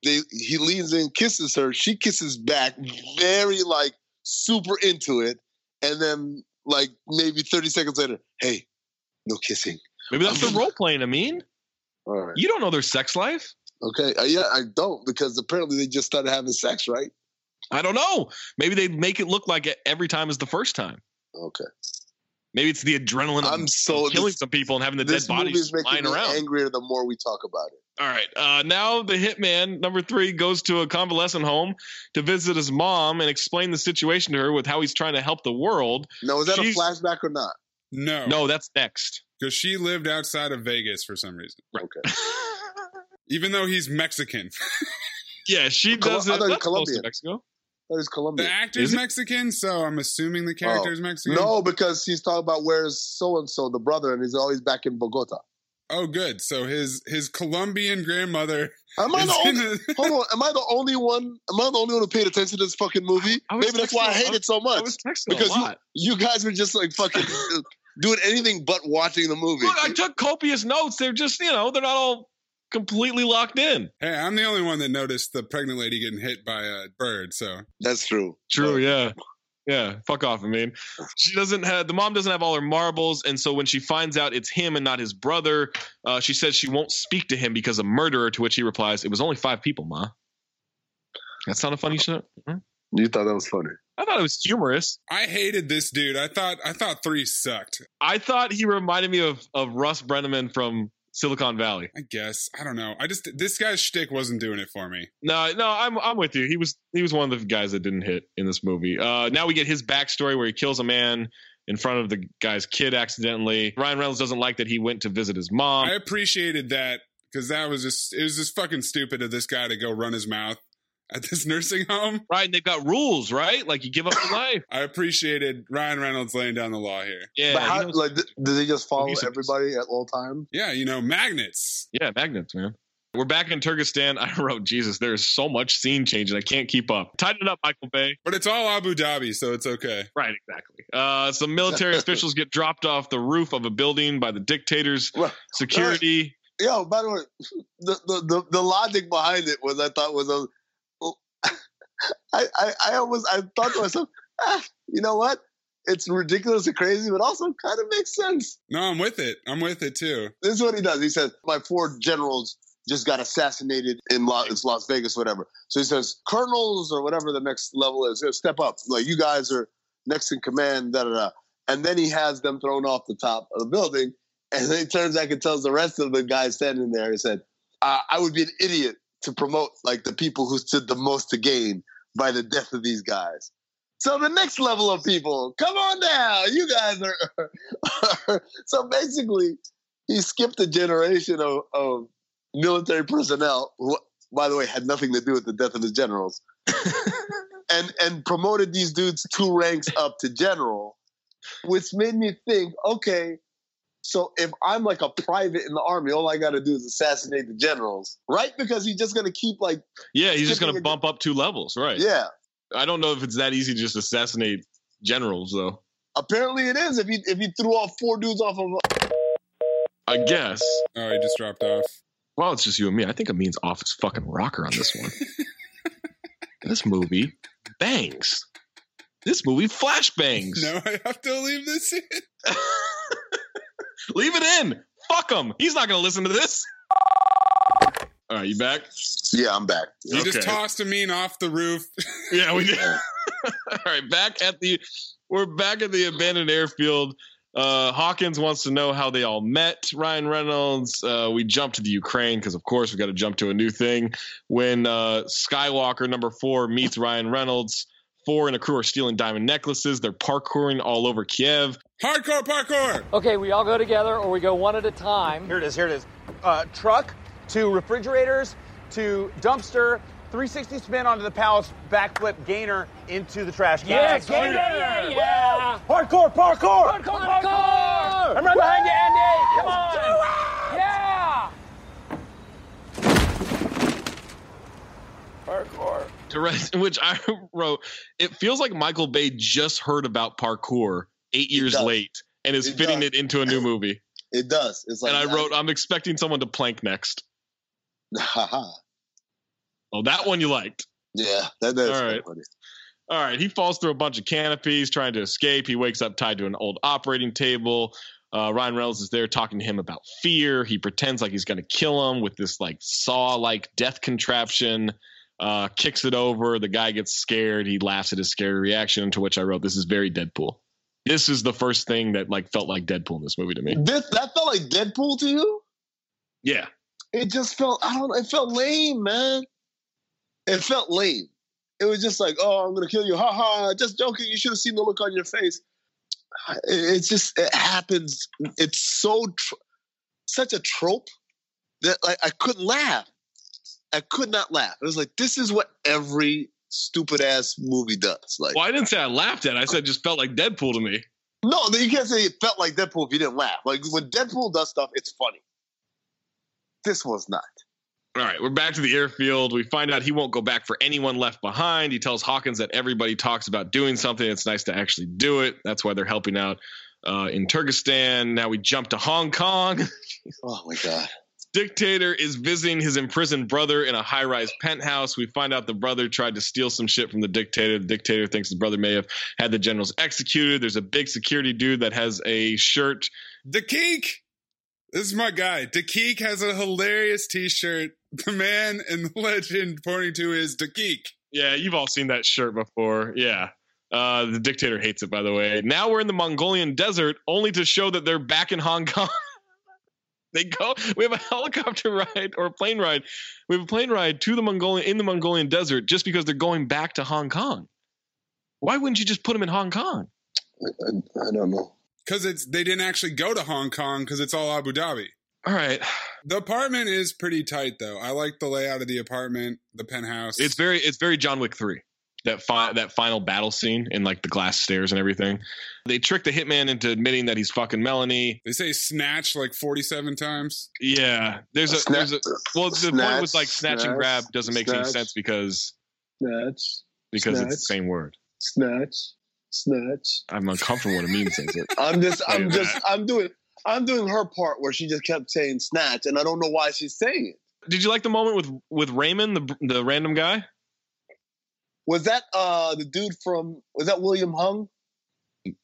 They he leans in, kisses her. She kisses back, very like super into it. And then like maybe thirty seconds later, hey, no kissing. Maybe that's the role playing, I mean. All right. You don't know their sex life. Okay. Uh, yeah, I don't because apparently they just started having sex, right? I don't know. Maybe they make it look like every time is the first time. Okay. Maybe it's the adrenaline I'm of, so, of killing this, some people and having the dead bodies lying around. This movie is making me angrier the more we talk about it. All right. Uh, now the hitman, number three, goes to a convalescent home to visit his mom and explain the situation to her with how he's trying to help the world. Now, is that She's, a flashback or not? No. No, that's next. Because she lived outside of Vegas for some reason. Okay. Even though he's Mexican. Yeah, she Col- does it. I thought it was Colombian. Mexico. That is Colombian. The actor's is Mexican, so I'm assuming the character's oh. Mexican. No, because he's talking about where's so-and-so, the brother, and he's always back in Bogota. Oh, good. So his his Colombian grandmother. Am I the only? A- hold on. Am I the only one? Am I the only one who paid attention to this fucking movie? I, I Maybe that's why I hate I was, it so much. I was texting because a lot. You, you guys were just like fucking doing anything but watching the movie. Look, I took copious notes. They're just, you know, they're not all completely locked in. Hey, I'm the only one that noticed the pregnant lady getting hit by a bird. So that's true. True. Yeah. Yeah, fuck off. I mean, she doesn't have the mom doesn't have all her marbles, and so when she finds out it's him and not his brother, uh, she says she won't speak to him because a murderer. To which he replies, "It was only five people, ma." That's not a funny shit. Hmm? You thought that was funny. I thought it was humorous. I hated this dude. I thought I thought three sucked. I thought he reminded me of of Russ Brenneman from Silicon Valley. I guess I don't know. I just this guy's shtick wasn't doing it for me. No, no, I'm I'm with you. He was he was one of the guys that didn't hit in this movie. Uh, now we get his backstory where he kills a man in front of the guy's kid accidentally. Ryan Reynolds doesn't like that he went to visit his mom. I appreciated that because that was just it was just fucking stupid of this guy to go run his mouth at this nursing home. Right, and they've got rules, right? Like you give up your life. I appreciated Ryan Reynolds laying down the law here. Yeah, but how, he knows, like, th- did they just follow everybody at all time? Yeah, you know, magnets. Yeah, magnets, man. We're back in Turkestan. I wrote, Jesus, there is so much scene change and I can't keep up. Tighten it up, Michael Bay. But it's all Abu Dhabi, so it's okay. Right, exactly. Uh, some military officials get dropped off the roof of a building by the dictator's well, security. Uh, yo, by the way, the, the, the, the logic behind it was I thought was a I, I, I almost I thought to myself, ah, you know what? It's ridiculous and crazy, but also kind of makes sense. No, I'm with it. I'm with it too. This is what he does. He says, my four generals just got assassinated in La- it's Las Vegas, whatever. So he says, colonels or whatever the next level is, step up. Like you guys are next in command, da da da. And then he has them thrown off the top of the building, and then he turns back and tells the rest of the guys standing there. He said, uh, I would be an idiot to promote like the people who stood the most to gain by the death of these guys. So the next level of people, come on down. You guys are, are so basically he skipped a generation of, of military personnel who, by the way, had nothing to do with the death of his generals and, and promoted these dudes two ranks up to general, which made me think, okay, so if I'm like a private in the army, all I got to do is assassinate the generals, right? Because he's just going to keep like... Yeah, he's just going to bump up two levels, right? Yeah. I don't know if it's that easy to just assassinate generals, though. Apparently it is if he if he threw off four dudes off of... A- I guess. Oh, he just dropped off. Well, it's just you and me. I think Amin's off his fucking rocker on this one. This movie bangs. This movie flashbangs. Now I have to leave this in. Leave it in. Fuck him. He's not going to listen to this. All right, you back? Yeah, I'm back. You okay. Just tossed Amin off the roof. Yeah, we did. All right, back at the we're back at the abandoned airfield. Uh, Hawkins wants to know how they all met. Ryan Reynolds. Uh, we jumped to the Ukraine because, of course, we got to jump to a new thing. When uh, Skywalker number four meets Ryan Reynolds, four and a crew are stealing diamond necklaces. They're parkouring all over Kiev. Hardcore parkour! Okay, we all go together or we go one at a time. Here it is, here it is. Uh, truck to refrigerators to dumpster, three sixty spin onto the palace, backflip, gainer into the trash can. Yeah, gainer! Yeah, yeah. Hardcore parkour! Hardcore parkour! I'm right behind you, Andy! Come on! Do it! Yeah! Parkour. In which I wrote, it feels like Michael Bay just heard about parkour eight it years does. late and is it fitting does. it into a new movie. It does. It's like, and I wrote, I'm expecting someone to plank next. Haha. Oh, that one you liked. Yeah, that, that is all right. Funny. All right. He falls through a bunch of canopies trying to escape. He wakes up tied to an old operating table. Uh, Ryan Reynolds is there talking to him about fear. He pretends like he's going to kill him with this like saw-like death contraption. Uh, kicks it over. The guy gets scared. He laughs at his scary reaction, to which I wrote, this is very Deadpool. This is the first thing that like felt like Deadpool in this movie to me. This, that felt like Deadpool to you? Yeah. It just felt, I don't know, it felt lame, man. It felt lame. It was just like, oh, I'm going to kill you. Ha ha. Just joking. You should have seen the look on your face. It, it's just, it happens. It's so, tr- such a trope that like I couldn't laugh. I could not laugh. It was like, this is what every stupid ass movie does. Like, well, I didn't say I laughed at it. I said it just felt like Deadpool to me. No, you can't say it felt like Deadpool if you didn't laugh. Like, when Deadpool does stuff, it's funny. This was not. All right, we're back to the airfield. We find out he won't go back for anyone left behind. He tells Hawkins that everybody talks about doing something. It's nice to actually do it. That's why they're helping out uh, in Turkestan. Now we jump to Hong Kong. Oh, my God. Dictator is visiting his imprisoned brother in a high-rise penthouse. We find out the brother tried to steal some shit from the dictator. The dictator thinks the brother may have had the generals executed. There's a big security dude that has a shirt. Dakeek! This is my guy. Dakeek has a hilarious T-shirt. The man and the legend pointing to is Dakeek. Yeah, you've all seen that shirt before. Yeah. Uh, the dictator hates it, by the way. Now we're in the Mongolian desert, only to show that they're back in Hong Kong. They go. We have a helicopter ride or a plane ride. We have a plane ride to the Mongolian in the Mongolian desert just because they're going back to Hong Kong. Why wouldn't you just put them in Hong Kong? I, I, I don't know. Because it's they didn't actually go to Hong Kong because it's all Abu Dhabi. All right. The apartment is pretty tight though. I like the layout of the apartment, the penthouse. It's very it's very John Wick three. That fi- that final battle scene in like the glass stairs and everything. They trick the hitman into admitting that he's fucking Melanie. They say snatch like forty-seven times. Yeah, there's a, a sna- there's a well the snatch, point was like snatch, snatch and grab doesn't make snatch, any sense because snatch because snatch, it's the same word. Snatch, snatch. I'm uncomfortable when Amin says it. I'm just I'm just that. I'm doing I'm doing her part where she just kept saying snatch and I don't know why she's saying it. Did you like the moment with with Raymond the the random guy? Was that uh, the dude from – was that William Hung?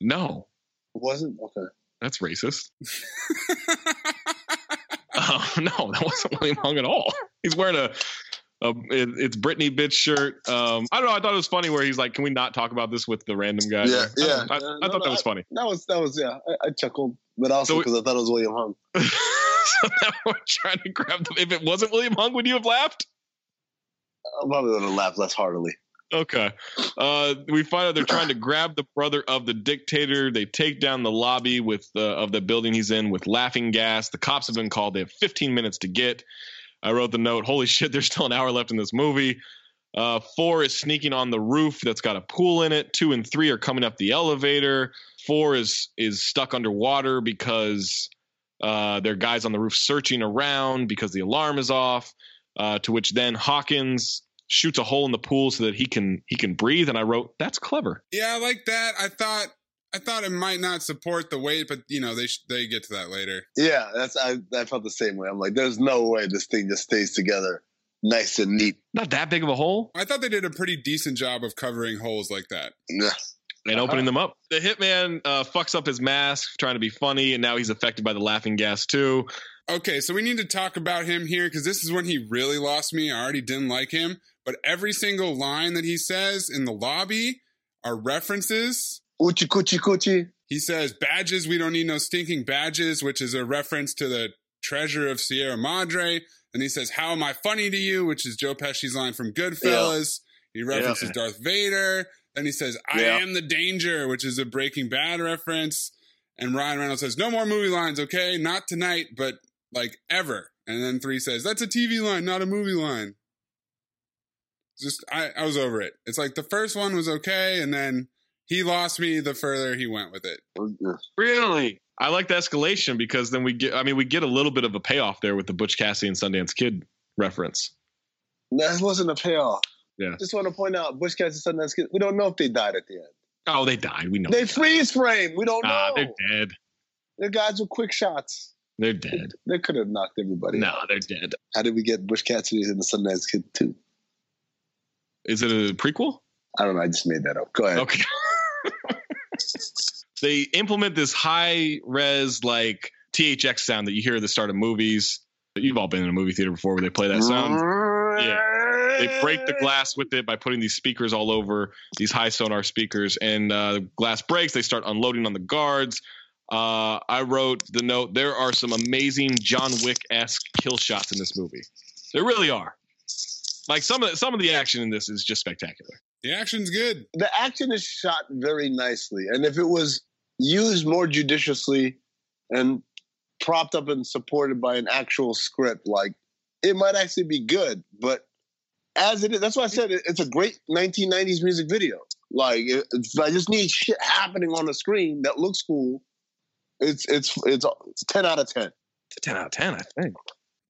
No. It wasn't? Okay. That's racist. uh, no, that wasn't William Hung at all. He's wearing a, a – it, it's Britney bitch shirt. Um, I don't know. I thought it was funny where he's like, can we not talk about this with the random guy? Yeah, yeah. I, I, I no, thought no, that was funny. I, that was – that was yeah. I, I chuckled, but also because so I thought it was William Hung. So now we're trying to grab them. If it wasn't William Hung, would you have laughed? I probably would have laughed less heartily. Okay. Uh, we find out they're trying to grab the brother of the dictator. They take down the lobby with uh, of the building he's in with laughing gas. The cops have been called. They have fifteen minutes to get. I wrote the note. Holy shit, there's still an hour left in this movie. Uh, four is sneaking on the roof that's got a pool in it. Two and three are coming up the elevator. Four is is stuck underwater because uh, there are guys on the roof searching around because the alarm is off, uh, to which then Hawkins shoots a hole in the pool so that he can he can breathe. And I wrote, that's clever. Yeah, I like that. I thought I thought it might not support the weight, but you know they sh- they get to that later. Yeah, that's I, I felt the same way. I'm like, there's no way this thing just stays together nice and neat. Not that big of a hole. I thought they did a pretty decent job of covering holes like that. Yeah. And opening them up. The hitman uh, fucks up his mask, trying to be funny, and now he's affected by the laughing gas too. Okay, so we need to talk about him here because this is when he really lost me. I already didn't like him. But every single line that he says in the lobby are references. Oochie, coochie, coochie. He says, badges, we don't need no stinking badges, which is a reference to the treasure of Sierra Madre. And he says, how am I funny to you, which is Joe Pesci's line from Goodfellas. Yeah. He references yeah. Darth Vader. Then he says, I yeah. am the danger, which is a Breaking Bad reference. And Ryan Reynolds says, no more movie lines, okay? Not tonight, but like ever. And then three says, that's a T V line, not a movie line. Just I, I was over it. It's like the first one was okay, and then he lost me the further he went with it. Really? I like the escalation because then we get I mean we get a little bit of a payoff there with the Butch Cassidy and Sundance Kid reference. That wasn't a payoff. Yeah. Just want to point out Butch Cassidy and Sundance Kid, we don't know if they died at the end. Oh, they died. We know. They, they freeze frame. We don't nah, know. They're dead. They're guys with quick shots. They're dead. They, they could have knocked everybody. No, out. They're dead. How did we get Butch Cassidy and the Sundance Kid too? Is it a prequel? I don't know. I just made that up. Go ahead. Okay. They implement this high-res, like, T H X sound that you hear at the start of movies. You've all been in a movie theater before where they play that sound. Yeah. They break the glass with it by putting these speakers all over, these high sonar speakers, and uh, the glass breaks. They start unloading on the guards. Uh, I wrote the note, there are some amazing John Wick-esque kill shots in this movie. There really are. Like, some of, the, some of the action in this is just spectacular. The action's good. The action is shot very nicely. And if it was used more judiciously and propped up and supported by an actual script, like it might actually be good. But as it is, that's why I said it, it's a great nineteen nineties music video. Like, it, I just need shit happening on the screen that looks cool. It's it's it's, it's ten out of ten. It's ten out of ten, I think.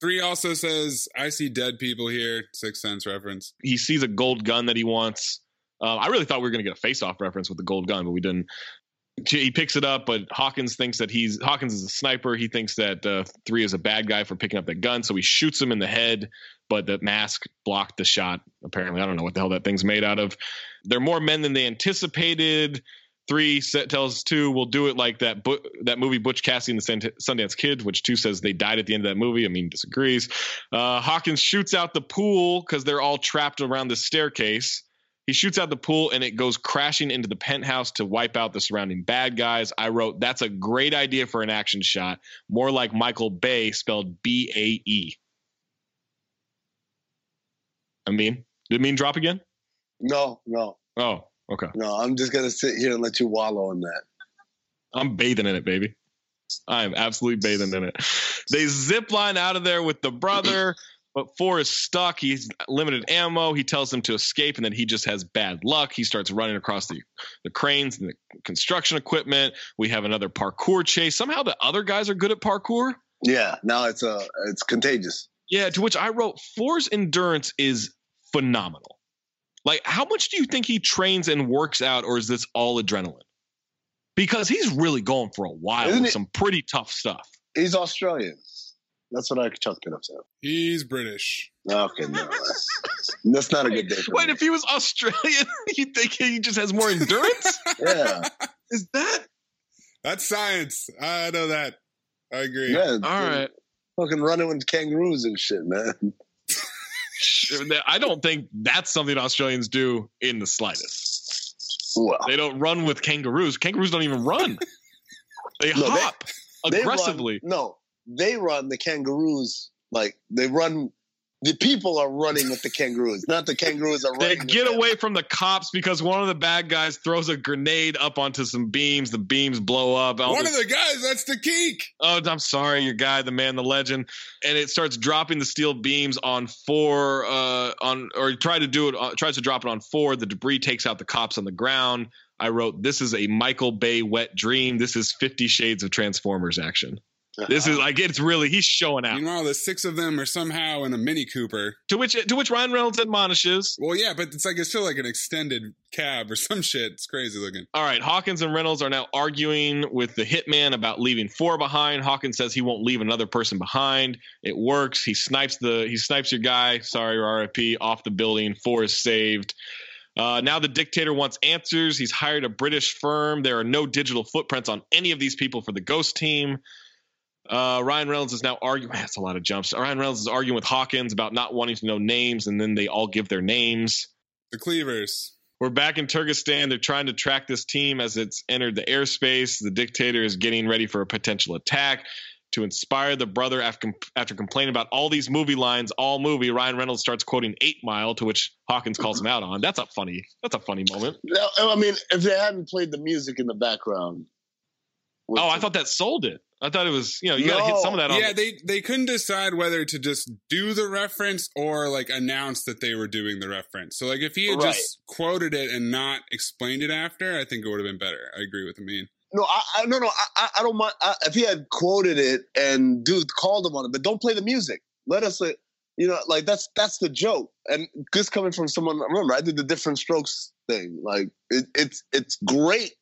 Three also says, I see dead people here. Sixth Sense reference. He sees a gold gun that he wants. Uh, I really thought we were going to get a face-off reference with the gold gun, but we didn't. He picks it up, but Hawkins thinks that he's Hawkins is a sniper. He thinks that uh, three is a bad guy for picking up that gun, so he shoots him in the head. But the mask blocked the shot. Apparently, I don't know what the hell that thing's made out of. They're more men than they anticipated. Three set tells two, we'll do it like that bu- that movie Butch Cassidy and the Sundance Kid, which two says they died at the end of that movie. I mean, disagrees. Uh, Hawkins shoots out the pool because they're all trapped around the staircase. He shoots out the pool and it goes crashing into the penthouse to wipe out the surrounding bad guys. I wrote, that's a great idea for an action shot. More like Michael Bay, spelled B A E. I mean, did it mean drop again? No, no. Oh, okay. No, I'm just going to sit here and let you wallow in that. I'm bathing in it, baby. I am absolutely bathing in it. They zip line out of there with the brother. But four is stuck. He's limited ammo. He tells them to escape, and then he just has bad luck. He starts running across the, the cranes and the construction equipment. We have another parkour chase. Somehow the other guys are good at parkour. Yeah, now it's uh, it's contagious. Yeah, to which I wrote, four's endurance is phenomenal. Like, how much do you think he trains and works out, or is this all adrenaline? Because he's really going for a while Isn't with it? some pretty tough stuff. He's Australian. That's what I chucked it up to. He's British. Okay, no. That's not a good day for Wait, me. If he was Australian, you think he just has more endurance? Yeah. Is that? That's science. I know that. I agree. Yeah, all right. Fucking running with kangaroos and shit, man. I don't think that's something Australians do in the slightest. Well, they don't run with kangaroos. Kangaroos don't even run. They no, hop they, aggressively. They run, no. They run the kangaroos, like they run. The people are running with the kangaroos, not the kangaroos are running. They get away from the cops because one of the bad guys throws a grenade up onto some beams. The beams blow up. One of the guys, that's the Keek. Oh, I'm sorry, your guy, the man, the legend. And it starts dropping the steel beams on four. Uh, on or try to do it. Uh, tries to drop it on four. The debris takes out the cops on the ground. I wrote, "This is a Michael Bay wet dream. This is Fifty Shades of Transformers action." This is like, it's really, he's showing out. Meanwhile, the six of them are somehow in a Mini Cooper. To which to which Ryan Reynolds admonishes. Well, yeah, but it's like, it's still like an extended cab or some shit. It's crazy looking. All right, Hawkins and Reynolds are now arguing with the hitman about leaving four behind. Hawkins says he won't leave another person behind. It works. He snipes the, he snipes your guy, sorry, R I P, off the building. Four is saved. Uh, now the dictator wants answers. He's hired a British firm. There are no digital footprints on any of these people for the ghost team. Uh, Ryan Reynolds is now arguing. That's a lot of jumps. Ryan Reynolds is arguing with Hawkins about not wanting to know names, and then they all give their names. The Cleavers. We're back in Turkestan. They're trying to track this team as it's entered the airspace. The dictator is getting ready for a potential attack. To inspire the brother after, after complaining about all these movie lines, all movie, Ryan Reynolds starts quoting eight mile, to which Hawkins calls him out on. That's a funny, that's a funny moment. No, I mean, if they hadn't played the music in the background. Oh, I thought that sold it. I thought it was, you know, you no. got to hit some of that on. Yeah, they, they couldn't decide whether to just do the reference or, like, announce that they were doing the reference. So, like, if he had right. just quoted it and not explained it after, I think it would have been better. I agree with Amin. No, I, I no, no, I, I don't mind. I, if he had quoted it and dude called him on it, but don't play the music. Let us, let, you know, like, that's that's the joke. And this coming from someone, remember, I did the Different Strokes thing. Like, it, it's it's great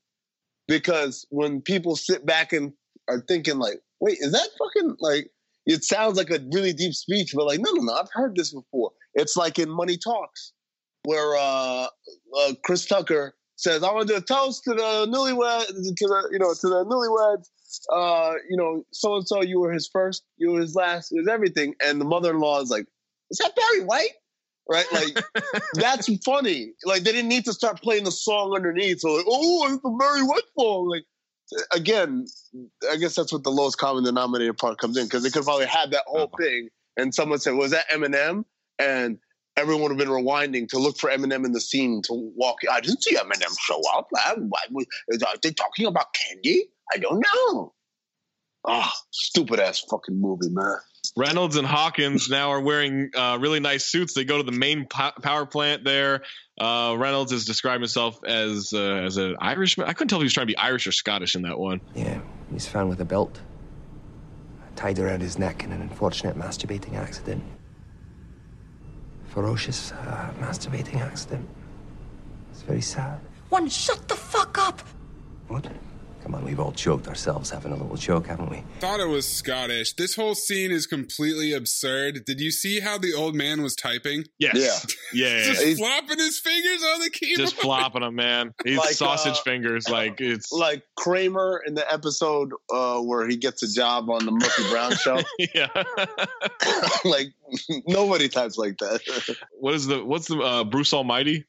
because when people sit back and are thinking like, wait, is that fucking like, it sounds like a really deep speech, but like, no, no, no, I've heard this before. It's like in Money Talks where uh, uh, Chris Tucker says, I want to do a toast to the newlyweds, to the, you know, to the newlyweds, uh, you know, so-and-so, you were his first, you were his last, you was everything. And the mother-in-law is like, is that Barry White? Right? Like, that's funny. Like, they didn't need to start playing the song underneath. So like, oh, it's the Barry White song. Like, again, I guess that's what the lowest common denominator part comes in, because they could probably have that whole oh. thing and someone said, was that Eminem? And everyone would have been rewinding to look for Eminem in the scene to walk. I didn't see Eminem show up. Are they talking about candy? I don't know. Oh, stupid ass fucking movie, man. Reynolds and Hawkins now are wearing uh, really nice suits. They go to the main po- power plant there. Uh, Reynolds has described himself as uh, as an Irishman. I couldn't tell if he was trying to be Irish or Scottish in that one. Yeah, he's found with a belt tied around his neck in an unfortunate masturbating accident. Ferocious uh, masturbating accident. It's very sad. One, shut the fuck up! What? Come on, we've all choked ourselves having a little choke, haven't we? Thought it was Scottish. This whole scene is completely absurd. Did you see how the old man was typing? Yes. Yeah. yeah. Just He's, flopping his fingers on the keyboard. Just flopping them, man. He's like, sausage uh, fingers. Like it's like Kramer in the episode uh, where he gets a job on the Murphy Brown show. Yeah. Like nobody types like that. What is the what's the uh, Bruce Almighty?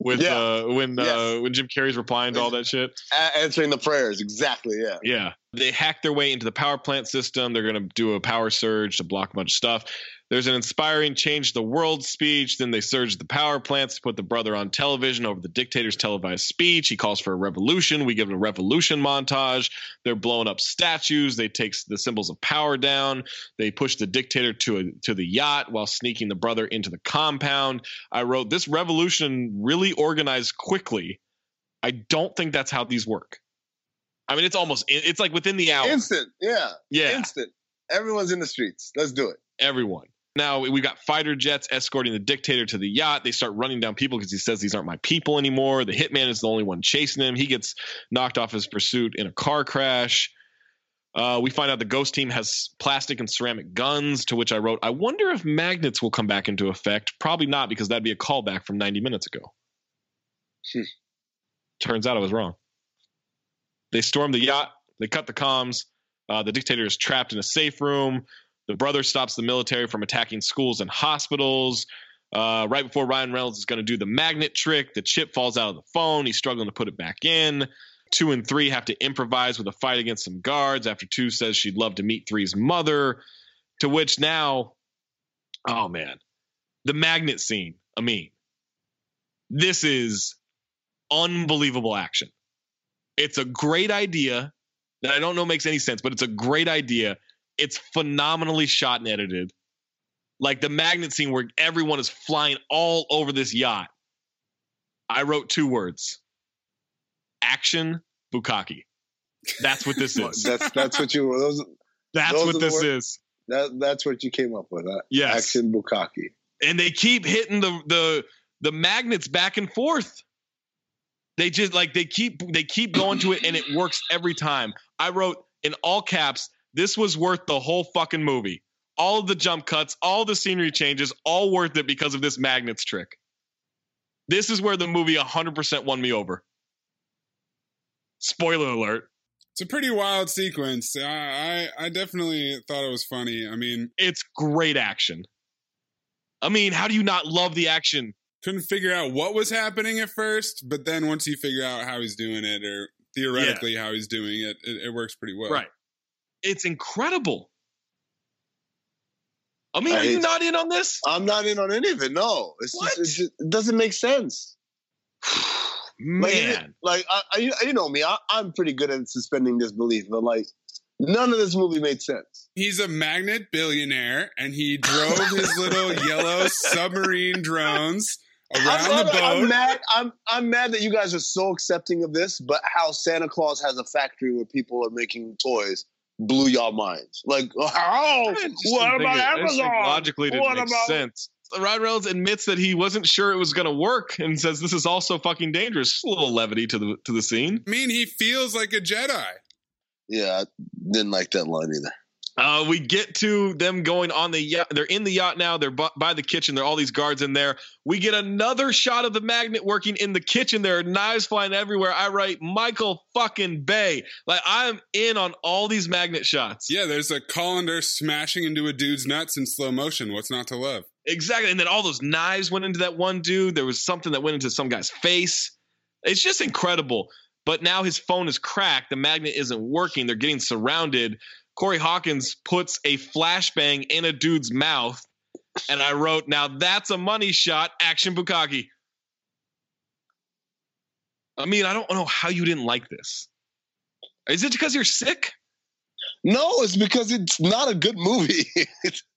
With yeah. uh, when yes. uh, when Jim Carrey's replying to all that shit, A- answering the prayers, exactly, yeah, yeah. They hack their way into the power plant system. They're going to do a power surge to block a bunch of stuff. There's an inspiring change the world speech. Then they surge the power plants to put the brother on television over the dictator's televised speech. He calls for a revolution. We give him a revolution montage. They're blowing up statues. They take the symbols of power down. They push the dictator to a, to the yacht while sneaking the brother into the compound. I wrote, this revolution really organized quickly. I don't think that's how these work. I mean, it's almost – it's like within the hour. Instant, yeah. Yeah. Instant. Everyone's in the streets. Let's do it. Everyone. Now we got fighter jets escorting the dictator to the yacht. They start running down people because he says these aren't my people anymore. The hitman is the only one chasing him. He gets knocked off his pursuit in a car crash. Uh, we find out the ghost team has plastic and ceramic guns, to which I wrote, I wonder if magnets will come back into effect. Probably not, because that'd be a callback from ninety minutes ago. Hmm. Turns out I was wrong. They storm the yacht. They cut the comms. Uh, the dictator is trapped in a safe room. The brother stops the military from attacking schools and hospitals. Uh, right before Ryan Reynolds is going to do the magnet trick, the chip falls out of the phone. He's struggling to put it back in. Two and three have to improvise with a fight against some guards after two says she'd love to meet three's mother, to which now, oh man, the magnet scene. I mean, this is unbelievable action. It's a great idea that I don't know makes any sense, but it's a great idea. It's phenomenally shot and edited. Like the magnet scene where everyone is flying all over this yacht. I wrote two words. Action bukkake. That's what this is. that's that's what you those, That's those what this words, is. That that's what you came up with. Uh, yes. Action bukkake. And they keep hitting the the the magnets back and forth. They just like they keep they keep going to it and it works every time. I wrote in all caps, this was worth the whole fucking movie. All of the jump cuts, all the scenery changes, all worth it because of this magnets trick. This is where the movie one hundred percent won me over. Spoiler alert. It's a pretty wild sequence. I, I, I definitely thought it was funny. I mean, it's great action. I mean, how do you not love the action? Couldn't figure out what was happening at first, but then once you figure out how he's doing it, or theoretically yeah. how he's doing it, it, it works pretty well. Right. It's incredible. I mean, I are you not in on this? I'm not in on any of it. No, it's what? Just, it's just, it doesn't make sense. Man, like, even, like I, I, you know me, I, I'm pretty good at suspending disbelief, but like none of this movie made sense. He's a magnet billionaire, and he drove his little yellow submarine drones around I'm, the boat. I'm mad. I'm I'm mad that you guys are so accepting of this, but how Santa Claus has a factory where people are making toys blew y'all minds. Like, oh, what about Amazon? Logically, didn't make sense. Ryan Reynolds admits that he wasn't sure it was going to work and says this is also fucking dangerous. A little levity to the to the scene. I mean, he feels like a Jedi. Yeah, I didn't like that line either. Uh, we get to them going on the yacht. They're in the yacht now. They're by, by the kitchen. There are all these guards in there. We get another shot of the magnet working in the kitchen. There are knives flying everywhere. I write Michael fucking Bay. Like, I'm in on all these magnet shots. Yeah, there's a colander smashing into a dude's nuts in slow motion. What's not to love? Exactly. And then all those knives went into that one dude. There was something that went into some guy's face. It's just incredible. But now his phone is cracked. The magnet isn't working. They're getting surrounded. Corey Hawkins puts a flashbang in a dude's mouth, and I wrote, now that's a money shot, action bukkake. I mean, I don't know how you didn't like this. Is it because you're sick? No, it's because it's not a good movie.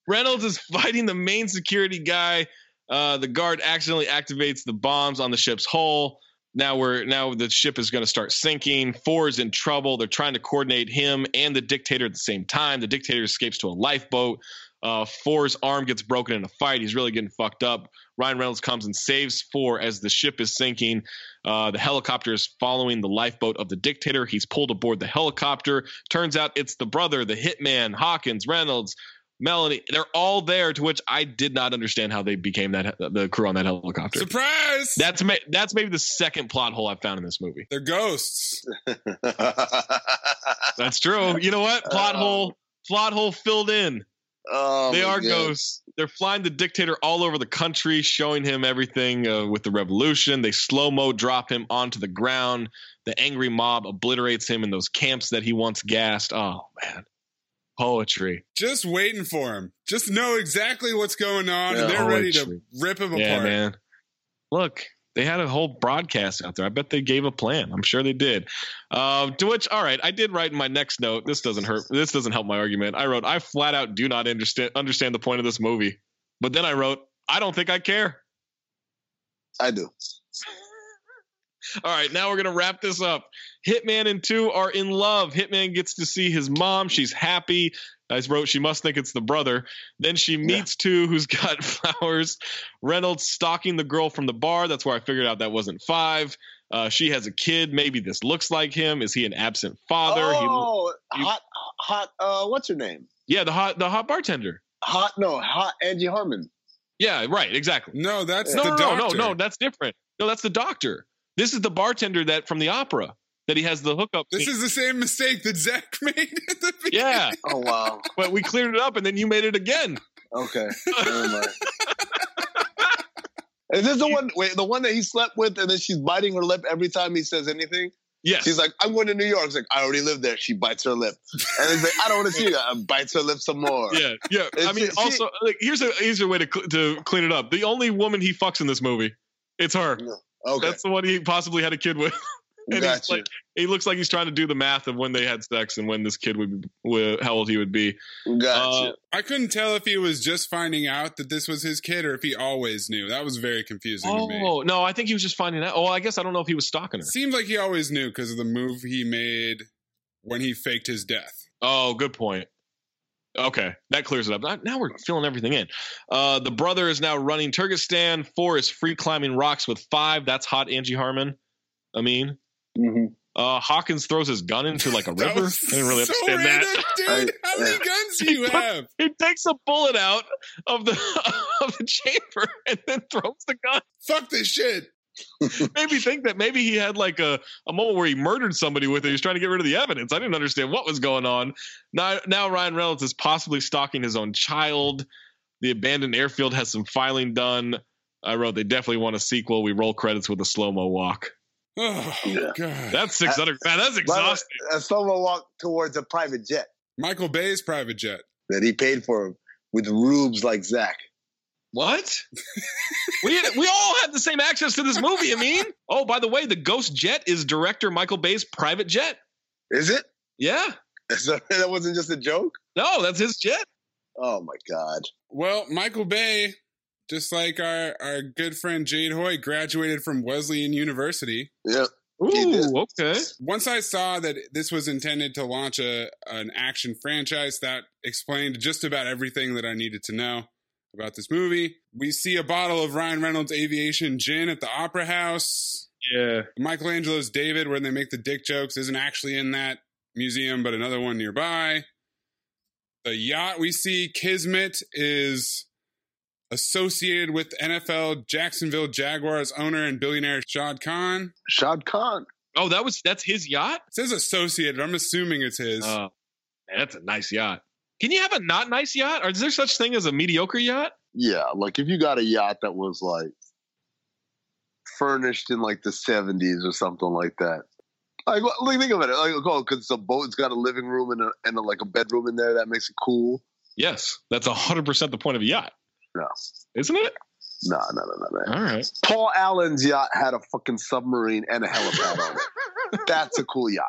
Reynolds is fighting the main security guy. Uh, the guard accidentally activates the bombs on the ship's hull. Now we're now the ship is going to start sinking. Four is in trouble. They're trying to coordinate him and the dictator at the same time. The dictator escapes to a lifeboat. Uh, Four's arm gets broken in a fight. He's really getting fucked up. Ryan Reynolds comes and saves Four as the ship is sinking. Uh, the helicopter is following the lifeboat of the dictator. He's pulled aboard the helicopter. Turns out it's the brother, the hitman, Hawkins, Reynolds, Melanie. They're all there, to which I did not understand how they became that the crew on that helicopter. Surprise! That's ma- that's maybe the second plot hole I've found in this movie. They're ghosts. That's true. You know what? Plot hole. Plot hole filled in. Oh, they are God. Ghosts. They're flying the dictator all over the country, showing him everything uh, with the revolution. They slow-mo drop him onto the ground. The angry mob obliterates him in those camps that he once gassed. Oh, man. Poetry. Just waiting for him. Just know exactly what's going on, yeah, and they're poetry. Ready to rip him yeah, apart. Man. Look, they had a whole broadcast out there. I bet they gave a plan. I'm sure they did. Uh, to which, all right, I did write in my next note. This doesn't hurt. This doesn't help my argument. I wrote, I flat out do not understand understand the point of this movie. But then I wrote, I don't think I care. I do. All right, now we're going to wrap this up. Hitman and Two are in love. Hitman gets to see his mom. She's happy. I wrote, she must think it's the brother. Then she meets yeah. Two, who's got flowers. Reynolds stalking the girl from the bar. That's where I figured out that wasn't Five. Uh, she has a kid. Maybe this looks like him. Is he an absent father? Oh, he, he, hot, hot. Uh, what's her name? Yeah, the hot, the hot bartender. Hot, no, hot Angie Harmon. Yeah, right, exactly. No, that's no, the no, doctor. No, no, no, that's different. No, that's the doctor. This is the bartender that from the opera. That he has the hookup. This scene. Is the same mistake that Zach made at the beginning. Yeah. Oh, wow. But we cleared it up, and then you made it again. Okay. Never mind. Is this the one wait, the one that he slept with, and then she's biting her lip every time he says anything? Yes. She's like, I'm going to New York. He's like, I already live there. She bites her lip. And he's like, I don't want to see that. Bites her lip some more. Yeah, yeah. It's, I mean, she, also, like, here's an easier way to cl- to clean it up. The only woman he fucks in this movie, it's her. Okay. That's the one he possibly had a kid with. And he's like, he looks like he's trying to do the math of when they had sex and when this kid would be, how old he would be. Gotcha. Uh, I couldn't tell if he was just finding out that this was his kid or if he always knew. That was very confusing oh, to me. Oh, no, I think he was just finding out. Oh, I guess I don't know if he was stalking her. Seems like he always knew because of the move he made when he faked his death. Oh, good point. Okay, that clears it up. Now we're filling everything in. Uh, the brother is now running Turkestan. Four is free climbing rocks with Five. That's hot Angie Harmon. I mean... Mm-hmm. Uh, Hawkins throws his gun into like a river. I didn't really so understand that. Dude, how many guns do you have? He takes a bullet out of the of the chamber and then throws the gun. Fuck this shit. Made me think that maybe he had like a, a moment where he murdered somebody with it. He was trying to get rid of the evidence. I didn't understand what was going on. Now, now Ryan Reynolds is possibly stalking his own child. The abandoned airfield has some filing done. I wrote, they definitely want a sequel. We roll credits with a slow-mo walk. Oh, yeah. God. That's six hundred. Man, that's exhausting. Someone walked towards a private jet. Michael Bay's private jet. That he paid for with rubes like Zach. What? we had, we all had the same access to this movie, I mean. Oh, by the way, the ghost jet is director Michael Bay's private jet. Is it? Yeah. So that wasn't just a joke? No, that's his jet. Oh, my God. Well, Michael Bay, just like our, our good friend Jade Hoyt, graduated from Wesleyan University. Yeah. Ooh, okay. Once I saw that this was intended to launch a an action franchise, that explained just about everything that I needed to know about this movie. We see a bottle of Ryan Reynolds Aviation Gin at the Opera House. Yeah. Michelangelo's David, when they make the dick jokes, isn't actually in that museum, but another one nearby. The yacht we see, Kismet, is... associated with N F L Jacksonville Jaguars owner and billionaire Shad Khan. Shad Khan. Oh, that was that's his yacht? It says associated. I'm assuming it's his. Uh, that's a nice yacht. Can you have a not nice yacht? Or is there such thing as a mediocre yacht? Yeah, like if you got a yacht that was like furnished in like the seventies or something like that. Like, like think of it. Like, oh, because it's a boat. It's got a living room and a, and a, like a bedroom in there. That makes it cool. Yes, that's one hundred percent the point of a yacht. No. Isn't it? No, no, no, no, no. All right. Paul Allen's yacht had a fucking submarine and a helipad on it. That's a cool yacht.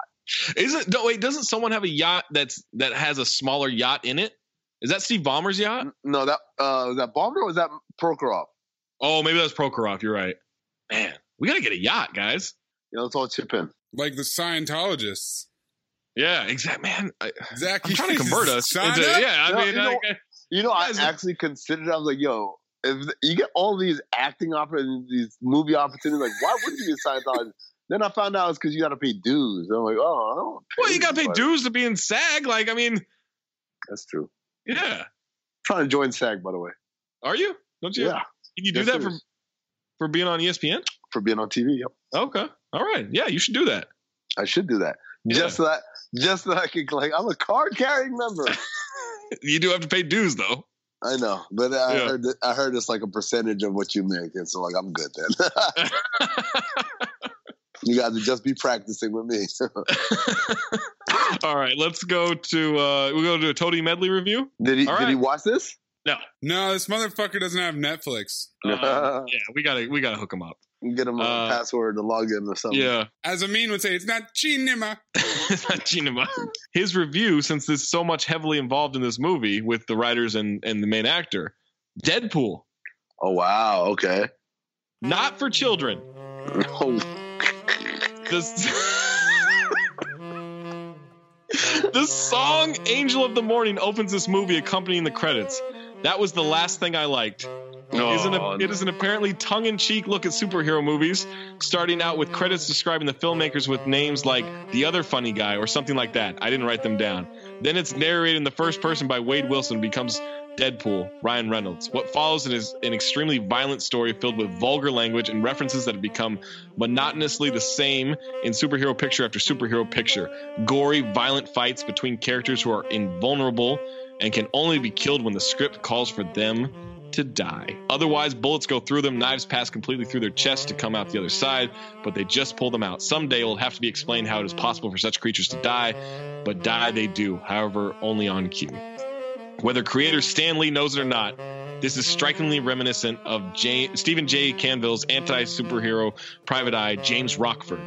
Isn't no wait? Doesn't someone have a yacht that's that has a smaller yacht in it? Is that Steve Ballmer's yacht? No, that uh, was that Ballmer or was that Prokhorov? Oh, maybe that's Prokhorov. You're right. Man, we gotta get a yacht, guys. You know, let's all chip in, like the Scientologists. Yeah, exactly, man. I, Zach, I'm trying to convert us. Into, yeah, I no, mean, you know, I, you know, I actually considered. I was like, yo. If you get all these acting opportunities, these movie opportunities, like, why wouldn't you be a Scientologist? Then I found out it's because you got to pay dues. I'm like, oh, I don't pay well, you got to pay dues to be in SAG. Like, I mean. That's true. Yeah. I'm trying to join SAG, by the way. Are you? Don't you? Yeah. Can you do yes, that for, for being on E S P N? For being on T V, yep. Okay. All right. Yeah, you should do that. I should do that. Yeah. Just so that, just so I can, like, I'm a card-carrying member. You do have to pay dues, though. I know, but I yeah. heard I heard it's like a percentage of what you make, and so like I'm good then. You guys would just be practicing with me. All right, let's go to uh, we're going to do a Tony Medley review. Did he All did right. he watch this? No, no, this motherfucker doesn't have Netflix. Uh, yeah, we gotta we gotta hook him up. Get him a uh, password to log in or something. Yeah, as Amin would say, it's not Chinema. It's not Chinema. His review, since there's so much heavily involved in this movie with the writers and, and the main actor, Deadpool. Oh wow, okay. Not for children. No. The, the song "Angel of the Morning" opens this movie, accompanying the credits. That was the last thing I liked. No, is an, no. It is an apparently tongue-in-cheek look at superhero movies, starting out with credits describing the filmmakers with names like The Other Funny Guy or something like that. I didn't write them down. Then it's narrated in the first person by Wade Wilson, becomes Deadpool, Ryan Reynolds. What follows is an extremely violent story filled with vulgar language and references that have become monotonously the same in superhero picture after superhero picture. Gory, violent fights between characters who are invulnerable and can only be killed when the script calls for them to die. Otherwise, bullets go through them, knives pass completely through their chest to come out the other side, but they just pull them out. Someday it will have to be explained how it is possible for such creatures to die, but die they do, however, only on cue. Whether creator Stan Lee knows it or not, this is strikingly reminiscent of J- Stephen J. Canville's anti-superhero private eye, James Rockford,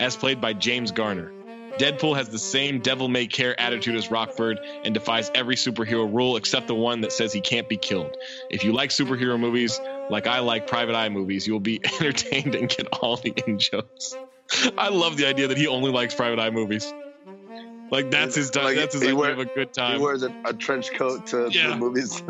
as played by James Garner. Deadpool has the same devil-may-care attitude as Rockford and defies every superhero rule except the one that says he can't be killed. If you like superhero movies, like I like private eye movies, you'll be entertained and get all the in-jokes. I love the idea that he only likes private eye movies. Like, that's his time. Like, that's his idea wear, of a good time. He wears a, a trench coat to, yeah. to the movies.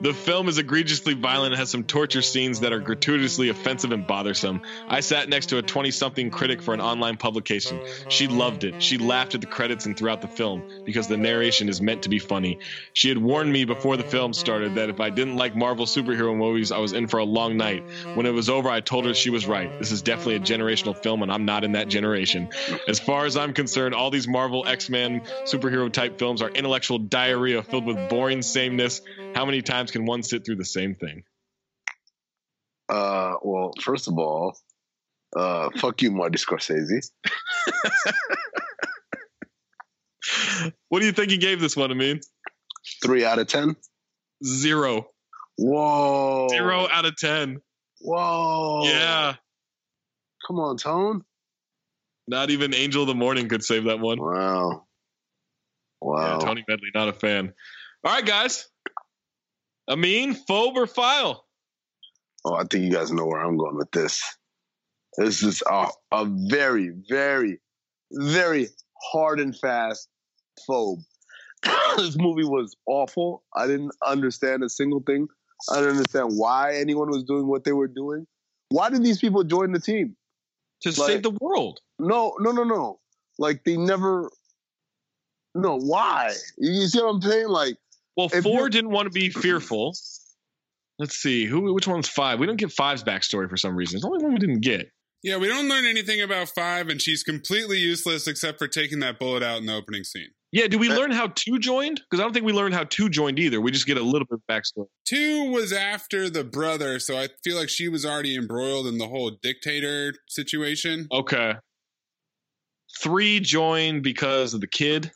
The film is egregiously violent and has some torture scenes that are gratuitously offensive and bothersome. I sat next to a twenty-something critic for an online publication. She loved it. She laughed at the credits and throughout the film because the narration is meant to be funny. She had warned me before the film started that if I didn't like Marvel superhero movies, I was in for a long night. When it was over, I told her she was right. This is definitely a generational film, and I'm not in that generation. As far as I'm concerned, all these Marvel, X-Men, superhero-type films are intellectual diarrhea filled with boring sameness. How many times can one sit through the same thing? Uh, well, first of all, uh, fuck you, Marty Scorsese. What do you think he gave this one, Amin? Three out of ten? Zero. Whoa. Zero out of ten. Whoa. Yeah. Come on, Tone. Not even Angel of the Morning could save that one. Wow. Wow. Yeah, Tony Medley, not a fan. All right, guys. Amin, phobe or file? Oh, I think you guys know where I'm going with this. This is a, a very, very, very hard and fast phobe. This movie was awful. I didn't understand a single thing. I didn't understand why anyone was doing what they were doing. Why did these people join the team? To like, save the world. No, no, no, no. Like, they never... No, why? You see what I'm saying? Like, Well, if four didn't want to be fearful. Let's see. who. Which one's five? We don't get five's backstory for some reason. It's the only one we didn't get. Yeah, we don't learn anything about five, and she's completely useless except for taking that bullet out in the opening scene. Yeah, do we learn how two joined? Because I don't think we learned how two joined either. We just get a little bit of backstory. Two was after the brother, so I feel like she was already embroiled in the whole dictator situation. Okay. Three joined because of the kid.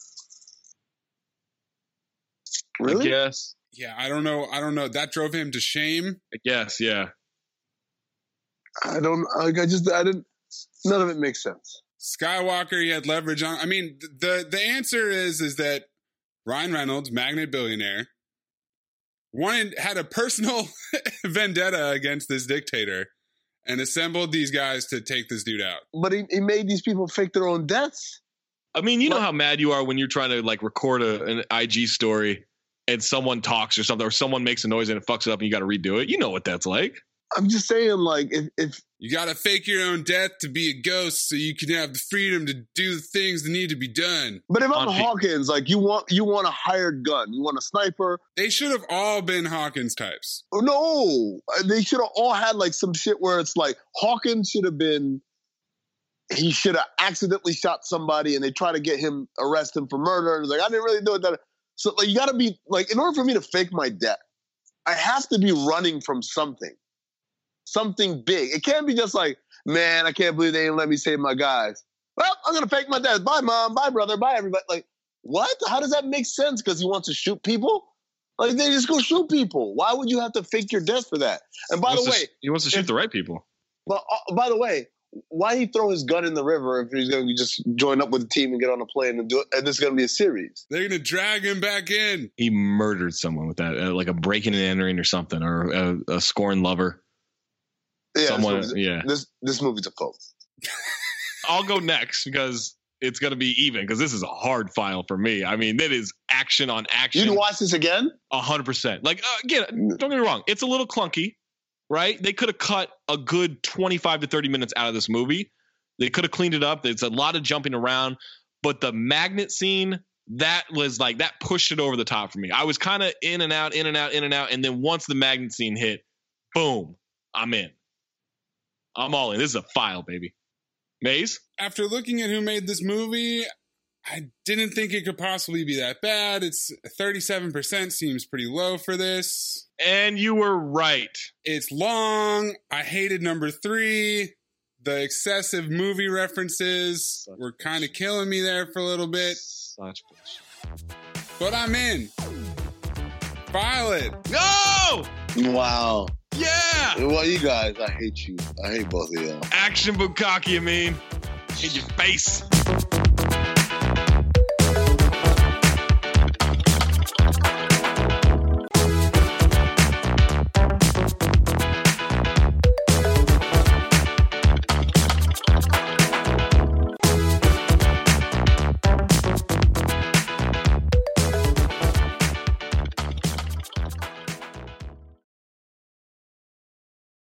Really? I guess. Yeah, I don't know. I don't know. That drove him to shame. I guess. Yeah. I don't. I just. I didn't. None of it makes sense. Skywalker, he had leverage on. I mean, the the answer is is that Ryan Reynolds, magnet billionaire, wanted had a personal vendetta against this dictator and assembled these guys to take this dude out. But he, he made these people fake their own deaths. I mean, you know how mad you are when you're trying to like record a, an I G story and someone talks or something, or someone makes a noise and it fucks it up and you got to redo it. You know what that's like. I'm just saying, like, if, if you got to fake your own death to be a ghost so you can have the freedom to do the things that need to be done. But if I'm Hawkins, like you want, you want a hired gun, you want a sniper. They should have all been Hawkins types. No, they should have all had like some shit where it's like Hawkins should have been. He should have accidentally shot somebody and they try to get him, arrest him for murder. And he's like, I didn't really do it. That So like, you got to be like, in order for me to fake my death, I have to be running from something, something big. It can't be just like, man, I can't believe they didn't let me save my guys. Well, I'm going to fake my death. Bye, mom. Bye, brother. Bye, everybody. Like, what? How does that make sense? Because he wants to shoot people? Like, they just go shoot people. Why would you have to fake your death for that? And by the way, to, he wants to shoot if, the right people. But uh, by the way, why he throw his gun in the river if he's going to just join up with the team and get on a plane and do it? And this is going to be a series. They're going to drag him back in. He murdered someone with that, uh, like a breaking and entering or something, or a, a scorned lover. Yeah, someone, this yeah. This this movie's a cult. I'll go next because it's going to be even, because this is a hard final for me. I mean, that is action on action. You'd watch this again? A hundred percent. Like, uh, again, don't get me wrong. It's a little clunky. Right? They could have cut a good twenty-five to thirty minutes out of this movie. They could have cleaned it up. It's a lot of jumping around, but the magnet scene, that was like, that pushed it over the top for me. I was kind of in and out, in and out, in and out. And then once the magnet scene hit, boom, I'm in. I'm all in. This is a file, baby. Maze? After looking at who made this movie, I didn't think it could possibly be that bad. It's thirty-seven percent seems pretty low for this. And you were right. It's long. I hated number three. The excessive movie references Such were kind of killing me there for a little bit. Such bullshit. But I'm in. Violet. No! Wow. Yeah! Well, you guys, I hate you. I hate both of y'all. Action Bukkake, I mean. In your face.